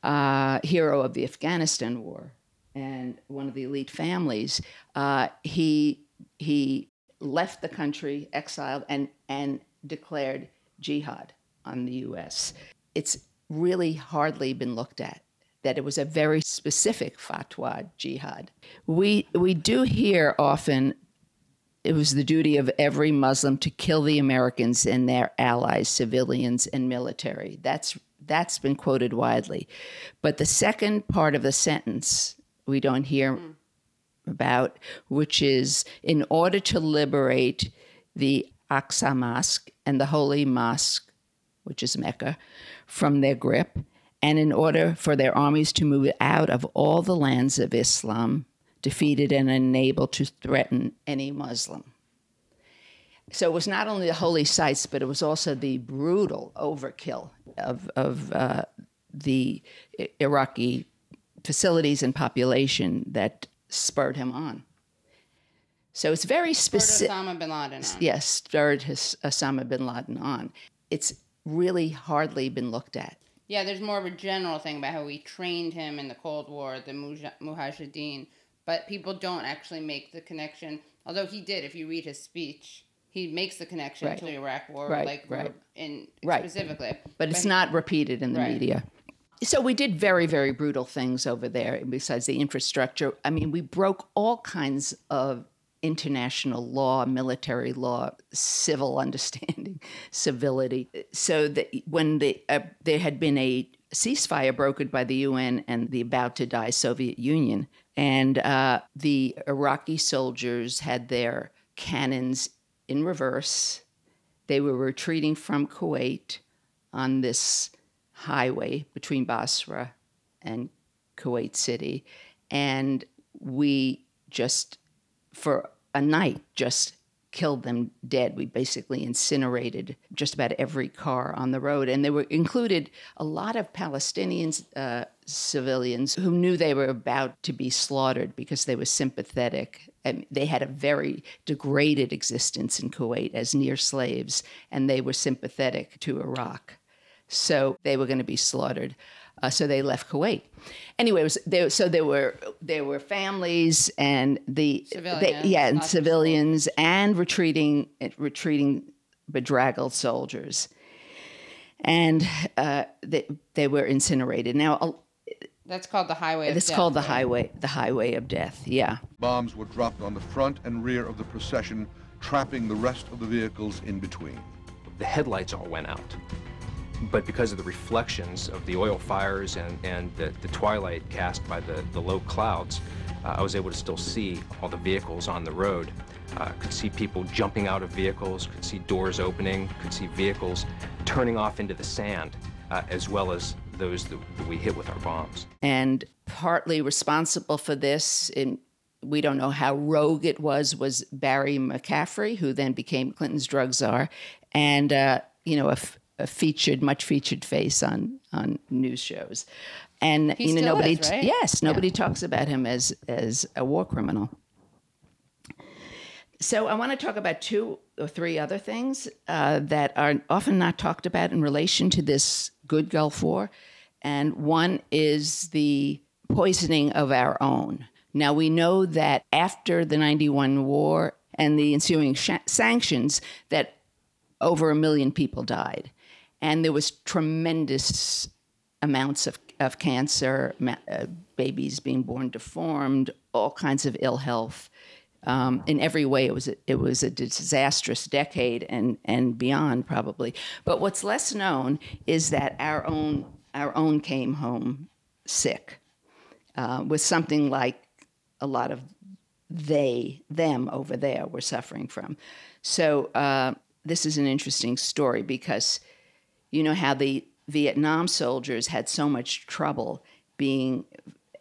uh, hero of the Afghanistan war. And one of the elite families, uh, he he left the country, exiled, and and declared jihad on the U S. It's really hardly been looked at, that it was a very specific fatwa, jihad. We we do hear often, it was the duty of every Muslim to kill the Americans and their allies, civilians and military. That's that's been quoted widely. But the second part of the sentence we don't hear mm. about, which is, in order to liberate the Aqsa Mosque and the Holy Mosque, which is Mecca, from their grip, and in order for their armies to move out of all the lands of Islam, defeated and unable to threaten any Muslim. So it was not only the holy sites, but it was also the brutal overkill of, of uh, the Iraqi facilities and population that spurred him on. So it's very specific. Osama bin Laden on. Yes, started his Osama bin Laden on. It's really hardly been looked at. Yeah, there's more of a general thing about how we trained him in the Cold War, the Mujahideen, but people don't actually make the connection. Although he did, if you read his speech, he makes the connection right. to the Iraq War, right, like right. in right. specifically. But, but it's he, not repeated in the right. media. So we did very, very brutal things over there. Besides the infrastructure, I mean, we broke all kinds of international law, military law, civil understanding, civility. So that when the, uh, there had been a ceasefire brokered by the U N and the about-to-die Soviet Union, and uh, the Iraqi soldiers had their cannons in reverse. They were retreating from Kuwait on this highway between Basra and Kuwait City, and we just, for a night, just killed them dead. We basically incinerated just about every car on the road. And there were included a lot of Palestinians, uh, civilians who knew they were about to be slaughtered because they were sympathetic. And they had a very degraded existence in Kuwait as near slaves, and they were sympathetic to Iraq. So they were going to be slaughtered. Uh, so they left Kuwait. Anyway, it was, they, so there were there were families and the civilians, they, yeah, and civilians and retreating retreating bedraggled soldiers, and uh, they they were incinerated. Now uh, that's called the highway. That's of death, called the right? highway, the highway of death. Yeah. Bombs were dropped on the front and rear of the procession, trapping the rest of the vehicles in between. The headlights all went out. But because of the reflections of the oil fires and, and the, the twilight cast by the, the low clouds, uh, I was able to still see all the vehicles on the road. Uh, could see people jumping out of vehicles, could see doors opening, could see vehicles turning off into the sand, uh, as well as those that we hit with our bombs. And partly responsible for this, in, we don't know how rogue it was, was Barry McCaffrey, who then became Clinton's drug czar. And, uh, you know, if... A featured, much featured face on, on news shows, and he you know nobody. Is, right? Yes, nobody yeah. talks about him as as a war criminal. So I want to talk about two or three other things uh, that are often not talked about in relation to this good Gulf War, and one is the poisoning of our own. Now we know that after the ninety-one war and the ensuing sh- sanctions, that over a million people died. And there was tremendous amounts of, of cancer, ma- uh, babies being born deformed, all kinds of ill health. Um, in every way, it was a, it was a disastrous decade and, and beyond probably. But what's less known is that our own our own came home sick uh, with something like a lot of they them over there were suffering from. So uh, this is an interesting story because. You know how the Vietnam soldiers had so much trouble being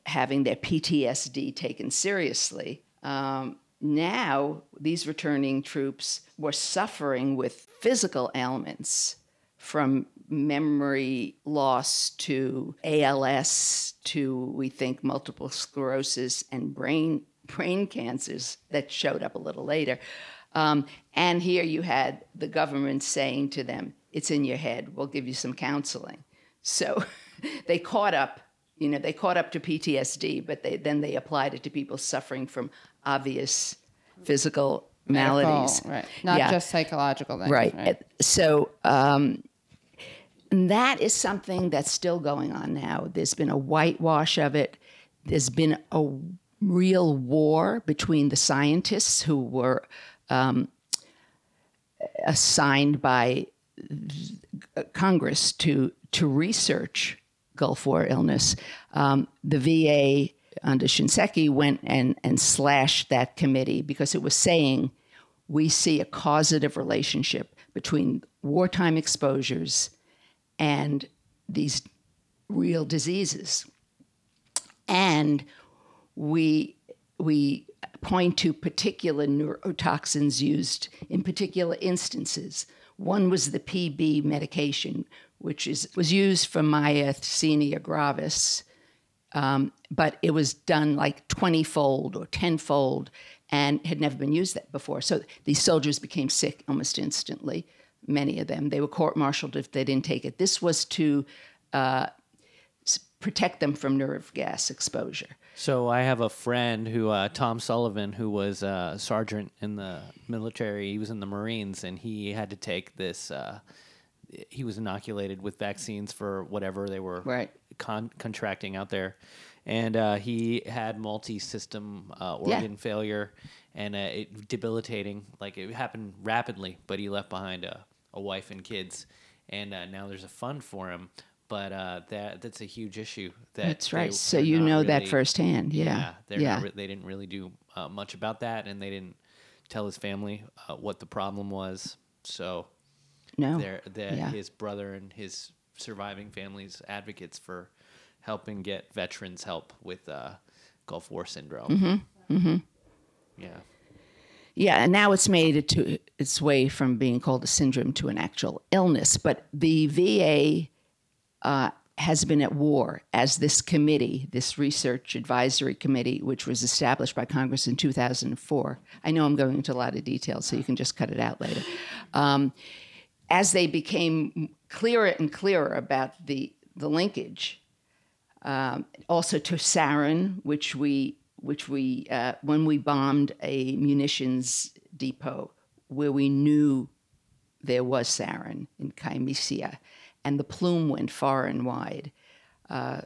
having their P T S D taken seriously. Um, now these returning troops were suffering with physical ailments from memory loss to A L S to, we think, multiple sclerosis and brain brain cancers that showed up a little later. Um, and here you had the government saying to them, it's in your head, we'll give you some counseling. So they caught up, you know, they caught up to P T S D, but they, then they applied it to people suffering from obvious physical medical, maladies. Right, not yeah. just psychological things. Right, right. So um, that is something that's still going on now. There's been a whitewash of it. There's been a real war between the scientists who were um, assigned by Congress to to research Gulf War illness. Um, the V A under Shinseki went and, and slashed that committee because it was saying, we see a causative relationship between wartime exposures and these real diseases. And we we point to particular neurotoxins used in particular instances. One was the P B medication, which is was used for myasthenia gravis, um, but it was done like twenty-fold or ten-fold and had never been used that before. So these soldiers became sick almost instantly, many of them. They were court-martialed if they didn't take it. This was to uh, protect them from nerve gas exposure. So I have a friend who, uh, Tom Sullivan, who was a sergeant in the military. He was in the Marines, and he had to take this... Uh, he was inoculated with vaccines for whatever they were right. con- contracting out there. And uh, he had multi-system uh, organ yeah. failure, and uh, it debilitating. Like, it happened rapidly, but he left behind a, a wife and kids. And uh, now there's a fund for him. But uh, that that's a huge issue. That that's right. They, so you know really, that firsthand. Yeah. Yeah. yeah. Not, they didn't really do uh, much about that, and they didn't tell his family uh, what the problem was. So... No. They're, they're yeah. His brother and his surviving family's advocates for helping get veterans help with uh, Gulf War syndrome. Mm-hmm. Mm-hmm. Yeah. Yeah, and now it's made it to its way from being called a syndrome to an actual illness. But the V A uh, has been at war as this committee, this research advisory committee, which was established by Congress in two thousand four. I know I'm going into a lot of detail, so you can just cut it out later. Um, As they became clearer and clearer about the the linkage, um, also to sarin, which we which we uh, when we bombed a munitions depot where we knew there was sarin in Khamisiyah, and the plume went far and wide, uh,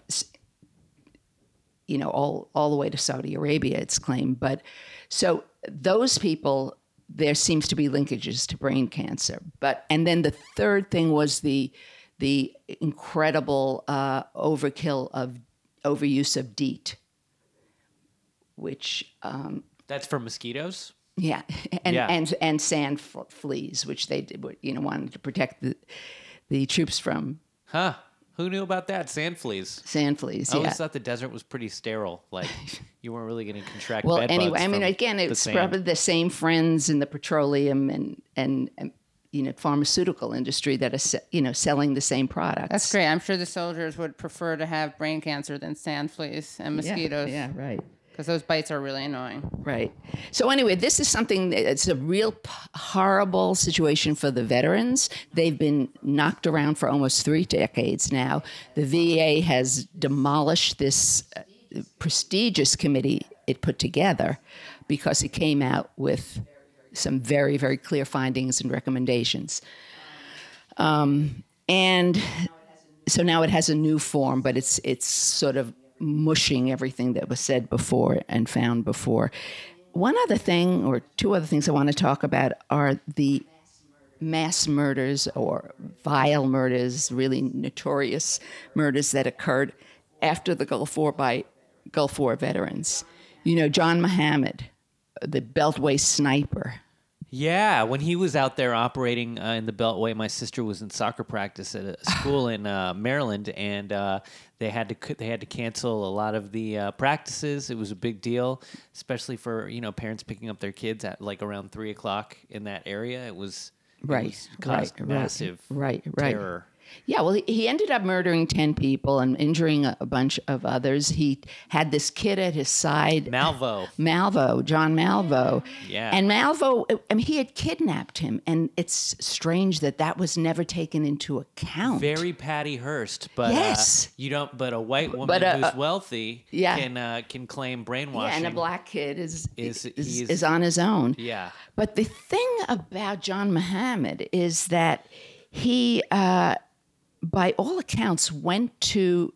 you know, all all the way to Saudi Arabia, it's claimed. But so those people. There seems to be linkages to brain cancer, but and then the third thing was the the incredible uh, overkill of overuse of DEET, which um, that's for mosquitoes. Yeah, and yeah. and and sand fl- fleas, which they did, you know wanted to protect the the troops from. Huh? Who knew about that? Sand fleas. Sand fleas. I yeah. always thought the desert was pretty sterile. Like. You weren't really going to contract well, bed bugs. Well, anyway, I mean, again, it's probably the same friends in the petroleum and, and, and you know, pharmaceutical industry that are, se- you know, selling the same products. That's great. I'm sure the soldiers would prefer to have brain cancer than sand fleas and mosquitoes. Yeah, yeah right. Because those bites are really annoying. Right. So anyway, this is something that's a real p- horrible situation for the veterans. They've been knocked around for almost three decades now. The V A has demolished this... Uh, prestigious committee it put together because it came out with some very, very clear findings and recommendations. Um, and so now it has a new form, but it's it's sort of mushing everything that was said before and found before. One other thing, or two other things I want to talk about are the mass murders or vile murders, really notorious murders that occurred after the Gulf War by Gulf War veterans. You know, John Muhammad, the Beltway sniper. Yeah, when he was out there operating uh, in the Beltway, my sister was in soccer practice at a school in uh, Maryland, and uh, they had to they had to cancel a lot of the uh, practices. It was a big deal, especially for you know parents picking up their kids at like around three o'clock in that area. It was it right, was caused right, massive right, right, terror. Right. Yeah, well, he ended up murdering ten people and injuring a bunch of others. He had this kid at his side. Malvo. Malvo, John Malvo. Yeah. And Malvo, I mean, he had kidnapped him, and it's strange that that was never taken into account. Very Patty Hearst, but yes. uh, you don't. But a white woman but, uh, who's wealthy yeah. can uh, can claim brainwashing. Yeah, and a black kid is is, is is is on his own. Yeah. But the thing about John Muhammad is that he. Uh, by all accounts, went to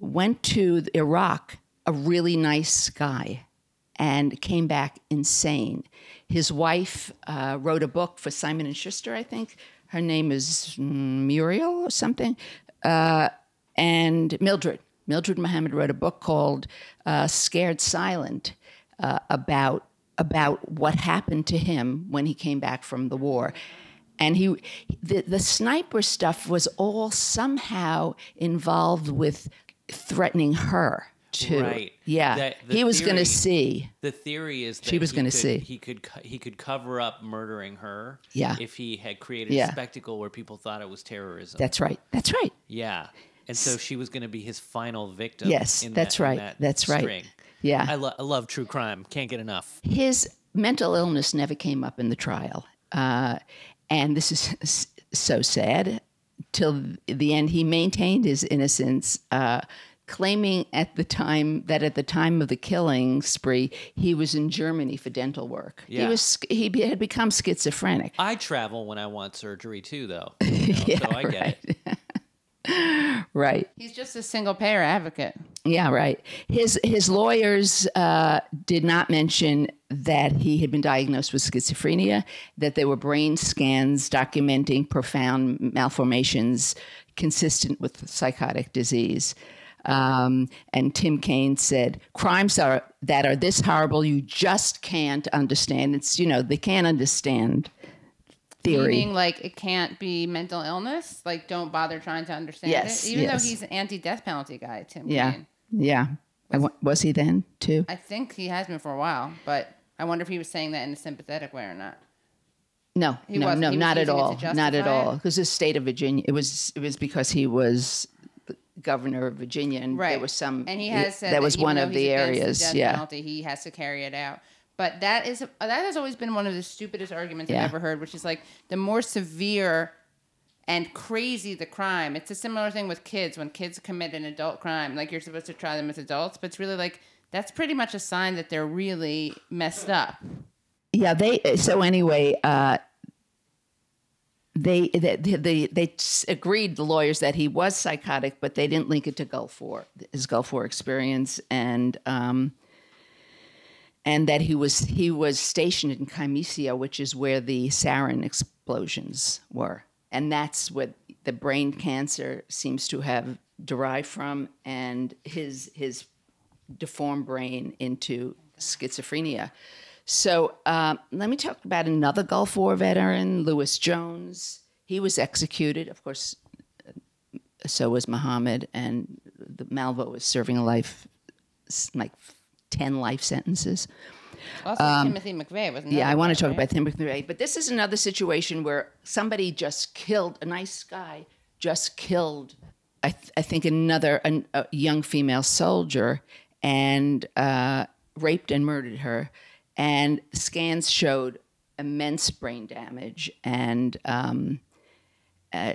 went to Iraq, a really nice guy, and came back insane. His wife uh, wrote a book for Simon and Schuster, I think. Her name is Muriel or something. Uh, and Mildred. Mildred Muhammad wrote a book called uh, Scared Silent uh, about about what happened to him when he came back from the war. And he, the, the sniper stuff was all somehow involved with threatening her too. Right. Yeah. That, the he was going to see. The theory is that she was going to see. He could he could cover up murdering her. Yeah. If he had created yeah. a spectacle where people thought it was terrorism. That's right. That's right. Yeah. And so she was going to be his final victim. Yes. In that's that, right. In that that's string. Right. Yeah. I, lo- I love true crime. Can't get enough. His mental illness never came up in the trial. Uh, and this is so sad. Till the end, he maintained his innocence, uh, claiming at the time that at the time of the killing spree, he was in Germany for dental work. Yeah. He was he had become schizophrenic. I travel when I want surgery too, though. You know, yeah, so I right. get it. Right. He's just a single payer advocate. Yeah, right. His his lawyers uh, did not mention that he had been diagnosed with schizophrenia, that there were brain scans documenting profound malformations consistent with psychotic disease. Um, and Tim Kaine said, crimes are that are this horrible, you just can't understand. It's, you know, they can't understand. Theory. Meaning, like, it can't be mental illness? Like, don't bother trying to understand yes, it? Even yes. though he's an anti-death penalty guy, Tim yeah, Kaine. Yeah. Was, was he then, too? I think he has been for a while, but I wonder if he was saying that in a sympathetic way or not. No, he no, wasn't. no, he was not, at all, not at all. Not at all. Because the state of Virginia, it was it was because he was the governor of Virginia, and right. there was some... And he has said that, that was one of the areas. The death yeah. penalty, he has to carry it out. But that is that has always been one of the stupidest arguments yeah. I've ever heard, which is like the more severe and crazy the crime. It's a similar thing with kids. When kids commit an adult crime, like you're supposed to try them as adults, but it's really like that's pretty much a sign that they're really messed up. Yeah. They so anyway. Uh, They they, they they agreed, the lawyers, that he was psychotic, but they didn't link it to Gulf War, his Gulf War experience, and um, and that he was he was stationed in Khamisiyah, which is where the sarin explosions were, and that's what the brain cancer seems to have derived from, and his his deformed brain into schizophrenia. So um, let me talk about another Gulf War veteran, Lewis Jones. He was executed. Of course, so was Muhammad. And the Malvo was serving a life, like ten life sentences. Also um, Timothy McVeigh, wasn't it? Yeah, I want to talk about Timothy McVeigh. But this is another situation where somebody just killed, a nice guy just killed, I, th- I think, another an, a young female soldier and uh, raped and murdered her. And scans showed immense brain damage, and um, uh,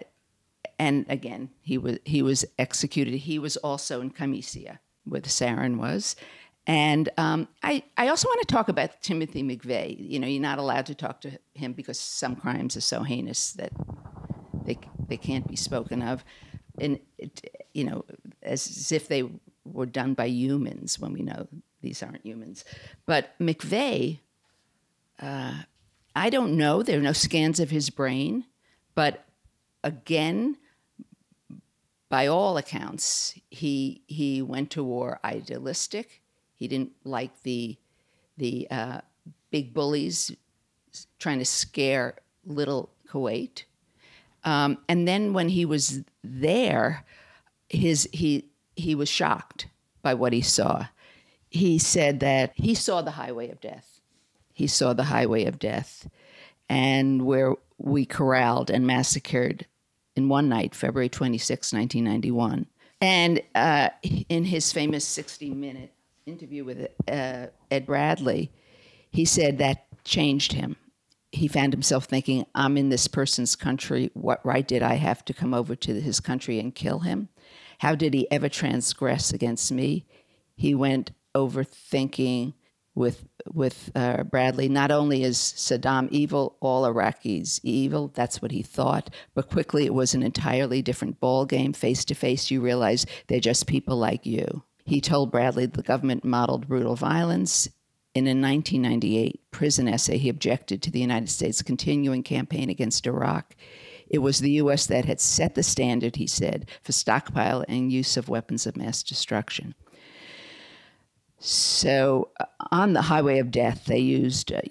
and again he was he was executed. He was also in Khamisiyah, where the sarin was. And um, I I also want to talk about Timothy McVeigh. You know, you're not allowed to talk to him because some crimes are so heinous that they they can't be spoken of, and it, you know, as, as if they were done by humans when we know. These aren't humans. But McVeigh, uh, I don't know. There are no scans of his brain. But again, by all accounts, he he went to war idealistic. He didn't like the, the uh, big bullies trying to scare little Kuwait. Um, and then when he was there, his he he was shocked by what he saw. He said that he saw the highway of death. He saw the highway of death. And where we corralled and massacred in one night, February twenty-sixth, nineteen ninety-one. And uh, in his famous sixty-minute interview with uh, Ed Bradley, he said that changed him. He found himself thinking, I'm in this person's country. What right did I have to come over to his country and kill him? How did he ever transgress against me? He went... overthinking with with uh, Bradley. Not only is Saddam evil, all Iraqis evil. That's what he thought. But quickly, it was an entirely different ball game. Face to face, you realize they're just people like you. He told Bradley the government modeled brutal violence. In a nineteen ninety-eight prison essay, he objected to the United States' continuing campaign against Iraq. It was the U S that had set the standard, he said, for stockpile and use of weapons of mass destruction. So uh, on the highway of death, they used, uh,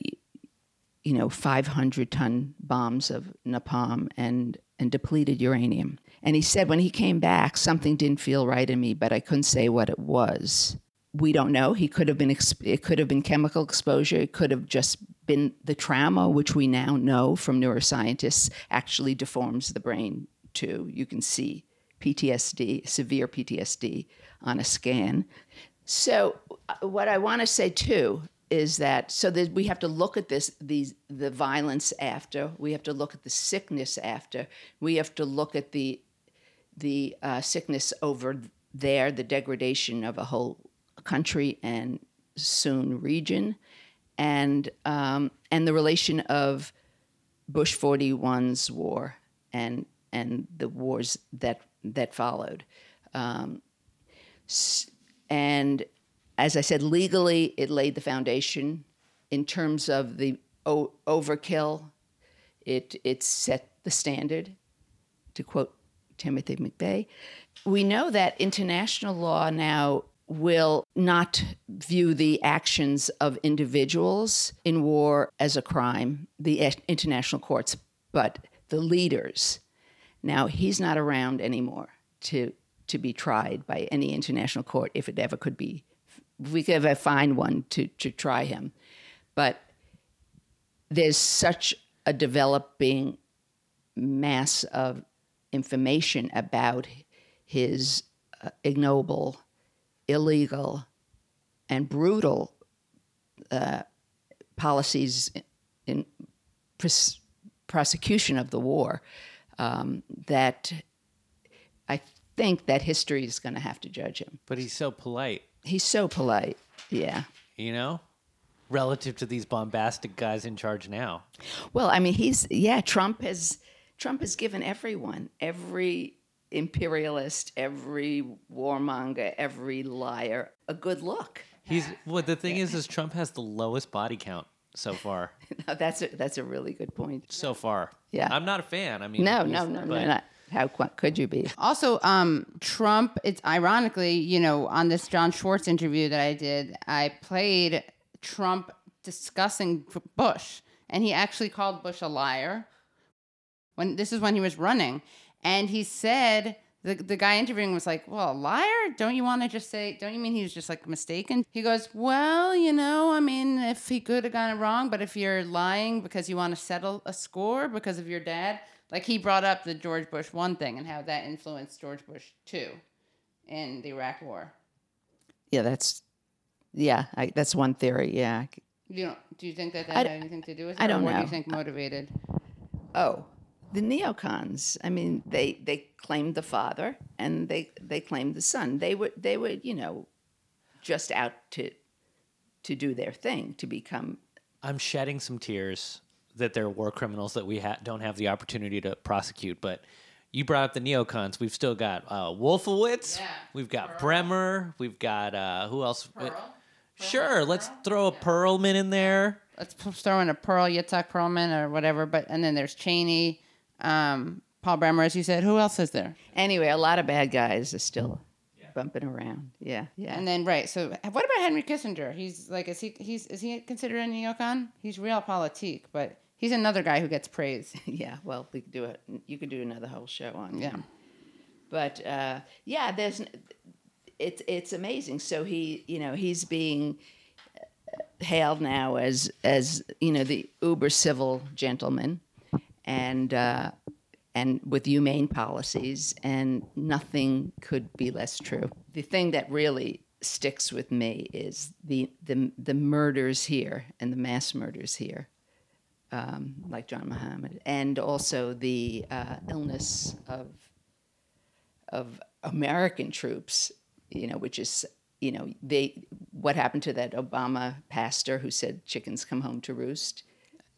you know, five hundred ton bombs of napalm and, and depleted uranium. And he said when he came back, something didn't feel right in me, but I couldn't say what it was. We don't know. He could have been exp- it could have been chemical exposure. It could have just been the trauma, which we now know from neuroscientists actually deforms the brain too. You can see P T S D, severe P T S D on a scan. So what I want to say, too, is that so that we have to look at this, these, the violence after. We have to look at the sickness after. We have to look at the the uh, sickness over there, the degradation of a whole country and soon region, and um, and the relation of Bush forty-one's war and and the wars that that followed. Um, and as I said, legally, it laid the foundation. In terms of the o- overkill, it it set the standard, to quote Timothy McVeigh. We know that international law now will not view the actions of individuals in war as a crime, the international courts, but the leaders. Now, he's not around anymore to to be tried by any international court, if it ever could be. We could ever find one to, to try him. But there's such a developing mass of information about his uh, ignoble, illegal, and brutal uh, policies in pres- prosecution of the war um, that I think that history is going to have to judge him. But he's so polite. He's so polite, yeah. You know, relative to these bombastic guys in charge now. Well, I mean, he's yeah. Trump has Trump has given everyone, every imperialist, every warmonger, every liar, a good look. He's well. The thing yeah. is, is Trump has the lowest body count so far. No, that's a, that's a really good point. So far, yeah. I'm not a fan. I mean, no, no, no, but, no, not. How could you be? Also, um, Trump, it's ironically, you know, on this John Schwartz interview that I did, I played Trump discussing Bush, and he actually called Bush a liar. When this is when he was running. And he said, the, the guy interviewing was like, well, a liar? Don't you want to just say, don't you mean he was just like mistaken? He goes, well, you know, I mean, if he could have gone wrong, but if you're lying because you want to settle a score because of your dad... Like, he brought up the George Bush one thing and how that influenced George Bush two in the Iraq War. Yeah, that's, yeah, I, that's one theory, yeah. You know, do you think that that I, had anything to do with it? I don't or know. What do you think motivated? Oh, the neocons. I mean, they, they claimed the father and they, they claimed the son. They were, they were, you know, just out to to do their thing, to become... I'm shedding some tears that they're war criminals that we ha- don't have the opportunity to prosecute. But you brought up the neocons. We've still got uh, Wolfowitz. Yeah. We've got Pearl. Bremer. We've got uh, who else? Pearl. Pearl sure, Pearl? Let's throw a yeah. Perlman in there. Let's throw in a Pearl, Yitzhak Perlman or whatever. But and then there's Cheney, um, Paul Bremer, as you said. Who else is there? Anyway, a lot of bad guys are still... bumping around, yeah, yeah, and then right. So, what about Henry Kissinger? He's like, is he? He's is he considered a neocon? He's realpolitik, but he's another guy who gets praise. Yeah, well, we could do it. You could do another whole show on yeah. him. But uh, yeah, there's it's it's amazing. So he, you know, he's being hailed now as as you know the uber civil gentleman, and. Uh, and with humane policies, and nothing could be less true. The thing that really sticks with me is the the, the murders here and the mass murders here, um, like John Muhammad, and also the uh, illness of of American troops, you know, which is, you know, they what happened to that Obama pastor who said chickens come home to roost?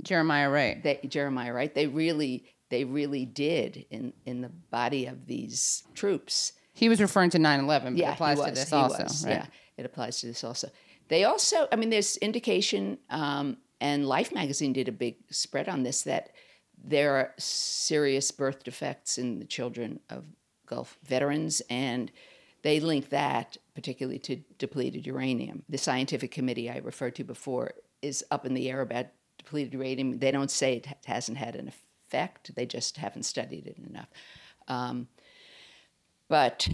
Jeremiah Wright. They, Jeremiah Wright, they really... They really did in, in the body of these troops. He was referring to nine eleven, but yeah, it applies he was, to this he also. Was, right? Yeah, it applies to this also. They also, I mean, there's indication, um, and Life magazine did a big spread on this, that there are serious birth defects in the children of Gulf veterans, and they link that particularly to depleted uranium. The scientific committee I referred to before is up in the air about depleted uranium. They don't say it hasn't had an effect. Effect. They just haven't studied it enough. Um, but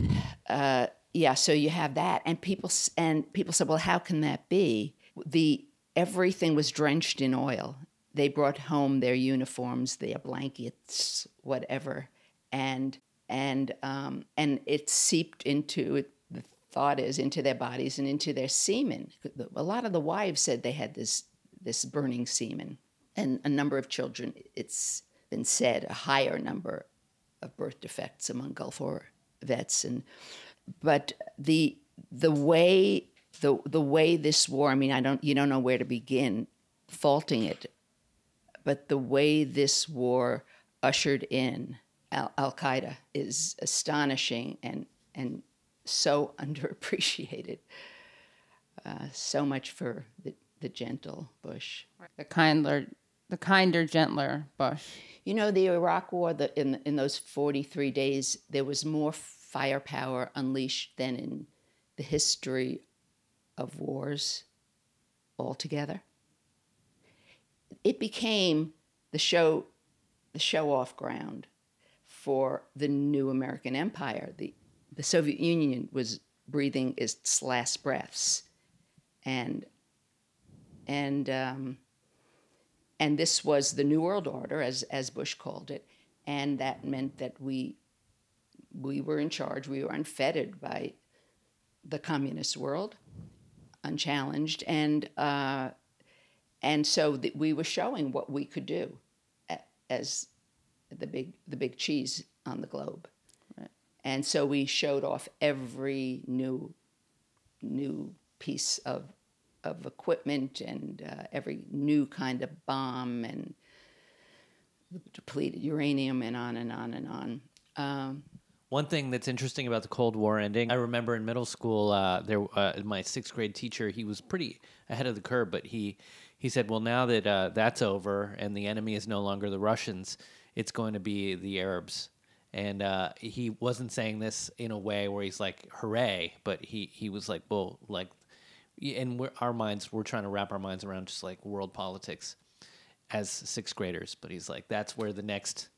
uh, yeah, so you have that, and people and people said, "Well, how can that be?" The everything was drenched in oil. They brought home their uniforms, their blankets, whatever, and and um, and it seeped into it, the thought is into their bodies and into their semen. A lot of the wives said they had this this burning semen. And a number of children, it's been said, a higher number of birth defects among Gulf War vets. And but the the way the the way this war, I mean, I don't you don't know where to begin faulting it, but the way this war ushered in Al- Al-Qaeda is astonishing and and so underappreciated. Uh, so much for the, the gentle Bush, the kindler, the kinder, gentler Bush. You know, the Iraq War. The, in in those forty-three days, there was more firepower unleashed than in the history of wars altogether. It became the show, the show-off ground for the new American empire. The The Soviet Union was breathing its last breaths, and and um, and this was the New World Order, as as Bush called it, and that meant that we we were in charge. We were unfettered by the communist world, unchallenged, and uh, and so th- we were showing what we could do a- as the big the big cheese on the globe. And so we showed off every new new piece of of equipment and uh, every new kind of bomb and depleted uranium and on and on and on. Um, One thing that's interesting about the Cold War ending, I remember in middle school, uh, there uh, my sixth grade teacher, he was pretty ahead of the curve, but he, he said, well, now that uh, that's over and the enemy is no longer the Russians, it's going to be the Arabs. And uh, he wasn't saying this in a way where he's like, hooray, but he, he was like, well, like, and we're, our minds, we're trying to wrap our minds around just like world politics as sixth graders. But he's like, that's where the next,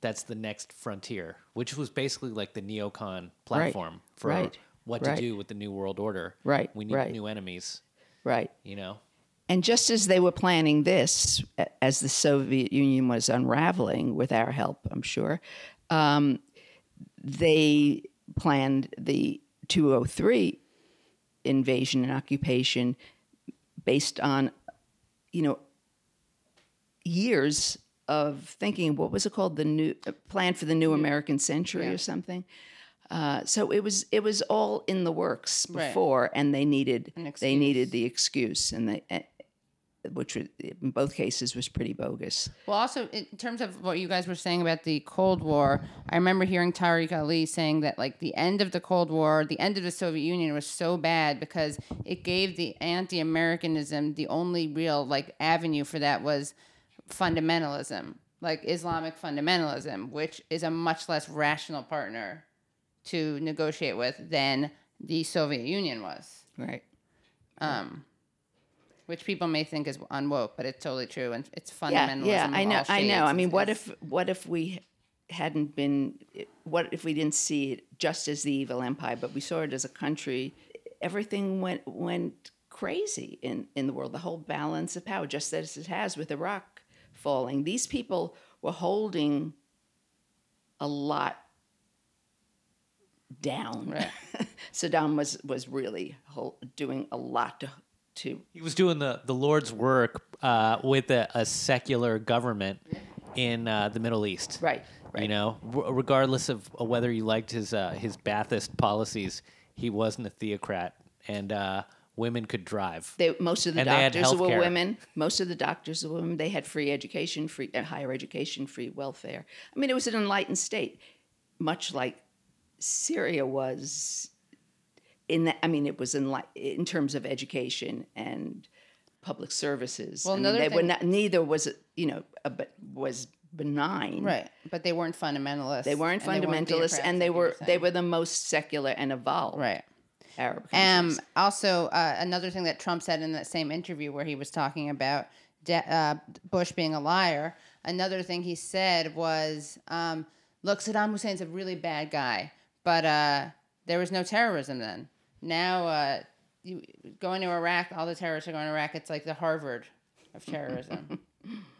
that's the next frontier, which was basically like the neocon platform right. for right. what to right. do with the new world order. Right. We need right. new enemies. Right. You know? And just as they were planning this, as the Soviet Union was unraveling with our help, I'm sure, Um, they planned the two oh three invasion and occupation based on, you know, years of thinking. What was it called? The new uh, plan for the new American century yeah. or something. Uh, so it was it was all in the works before, right. and they needed they needed the excuse, and they. Uh, which in both cases was pretty bogus. Well, also, in terms of what you guys were saying about the Cold War, I remember hearing Tariq Ali saying that, like, the end of the Cold War, the end of the Soviet Union was so bad because it gave the anti-Americanism the only real, like, avenue for that was fundamentalism, like Islamic fundamentalism, which is a much less rational partner to negotiate with than the Soviet Union was. Right. Um... Which people may think is unwoke, but it's totally true, and it's fundamentalism. Yeah, yeah, I know, I know. I mean, what if what if we hadn't been? What if we didn't see it just as the evil empire, but we saw it as a country? Everything went went crazy in, in the world. The whole balance of power, just as it has with Iraq falling. These people were holding a lot down. Right. Saddam was was really hold, doing a lot to. To. He was doing the, the Lord's work uh, with a, a secular government in uh, the Middle East. Right, right. You know, r- regardless of whether you liked his uh, his Ba'athist policies, he wasn't a theocrat, and uh, women could drive. They, most of the and doctors were women. Most of the doctors were women. They had free education, free uh, higher education, free welfare. I mean, it was an enlightened state, much like Syria was. In that, I mean, it was in li- in terms of education and public services. Well, I mean, they thing, were not, neither was you know, but was benign, right? But they weren't fundamentalists. They weren't and fundamentalists, they weren't and they were they were the most secular and evolved, right? Arab countries. Um, also, uh, another thing that Trump said in that same interview where he was talking about de- uh, Bush being a liar. Another thing he said was, um, "Look, Saddam Hussein's a really bad guy, but uh, there was no terrorism then." Now, uh, you, going to Iraq, all the terrorists are going to Iraq. It's like the Harvard of terrorism,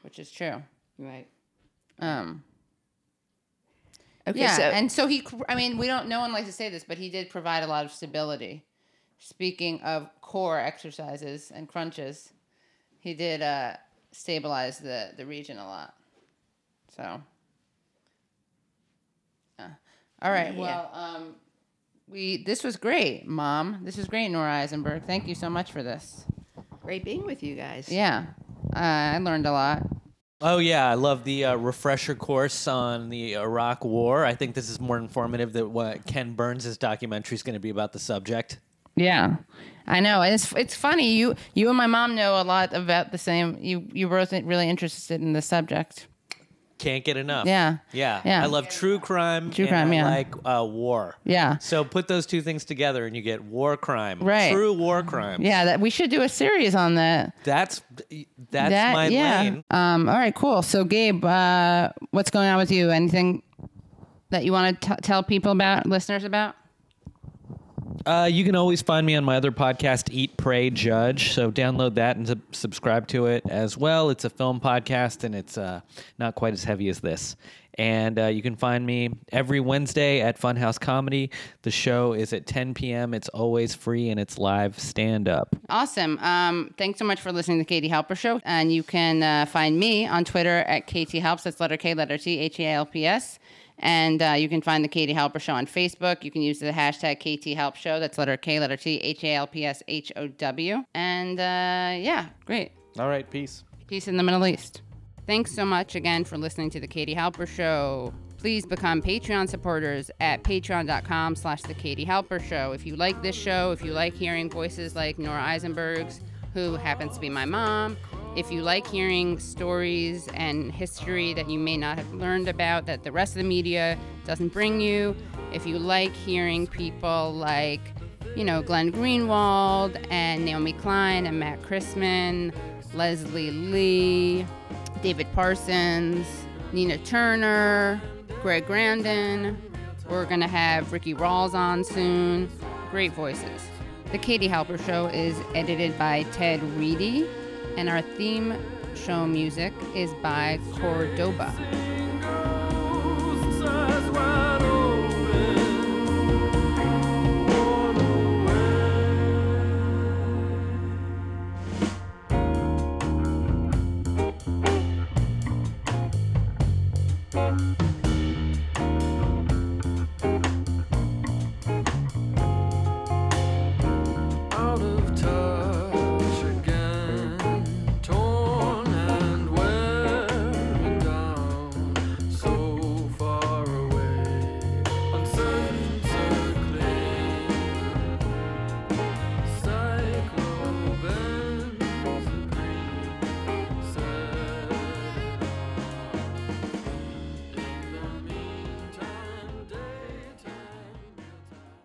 which is true. Right. Um, Okay, yeah, so. And so he, I mean, we don't, no one likes to say this, but he did provide a lot of stability. Speaking of core exercises and crunches, he did uh, stabilize the, the region a lot. So, uh, all right. Yeah. Well, um, we this was great, Mom. This was great, Nora Eisenberg. Thank you so much for this. Great being with you guys. Yeah, uh, I learned a lot. Oh, yeah. I love the uh, refresher course on the Iraq War. I think this is more informative than what Ken Burns' documentary is going to be about the subject. Yeah, I know. It's it's funny. You you and my mom know a lot about the same. You, you were both really interested in the subject. Can't get enough. Yeah. Yeah. yeah. I love true crime. True crime, and I yeah. like uh, war. Yeah. So put those two things together and you get war crime. Right. True war crime. Yeah. That, we should do a series on that. That's that's that, my yeah. lane. Um, all right, cool. So, Gabe, uh, what's going on with you? Anything that you want to t- tell people about, listeners about? Uh, you can always find me on my other podcast, Eat, Pray, Judge. So download that and sub- subscribe to it as well. It's a film podcast, and it's uh, not quite as heavy as this. And uh, you can find me every Wednesday at Funhouse Comedy. The show is at ten p.m. It's always free, and it's live stand-up. Awesome. Um, thanks so much for listening to the Katie Halper Show. And you can uh, find me on Twitter at Katie Halps. That's letter K, letter T, H E A L P S. And uh, you can find the Katie Halper Show on Facebook. You can use the hashtag K T Halp Show. That's letter K, letter T, H A L P S H O W. And uh, yeah, great. All right, peace. Peace in the Middle East. Thanks so much again for listening to the Katie Halper Show. Please become Patreon supporters at patreon.com slash the Katie Halper Show. If you like this show, if you like hearing voices like Nora Eisenberg's, who happens to be my mom, if you like hearing stories and history that you may not have learned about that the rest of the media doesn't bring you, if you like hearing people like, you know, Glenn Greenwald and Naomi Klein and Matt Chrisman, Leslie Lee, David Parsons, Nina Turner, Greg Grandin, we're going to have Ricky Rawls on soon. Great voices. The Katie Halper Show is edited by Ted Reedy. And our theme show music is by Cordoba.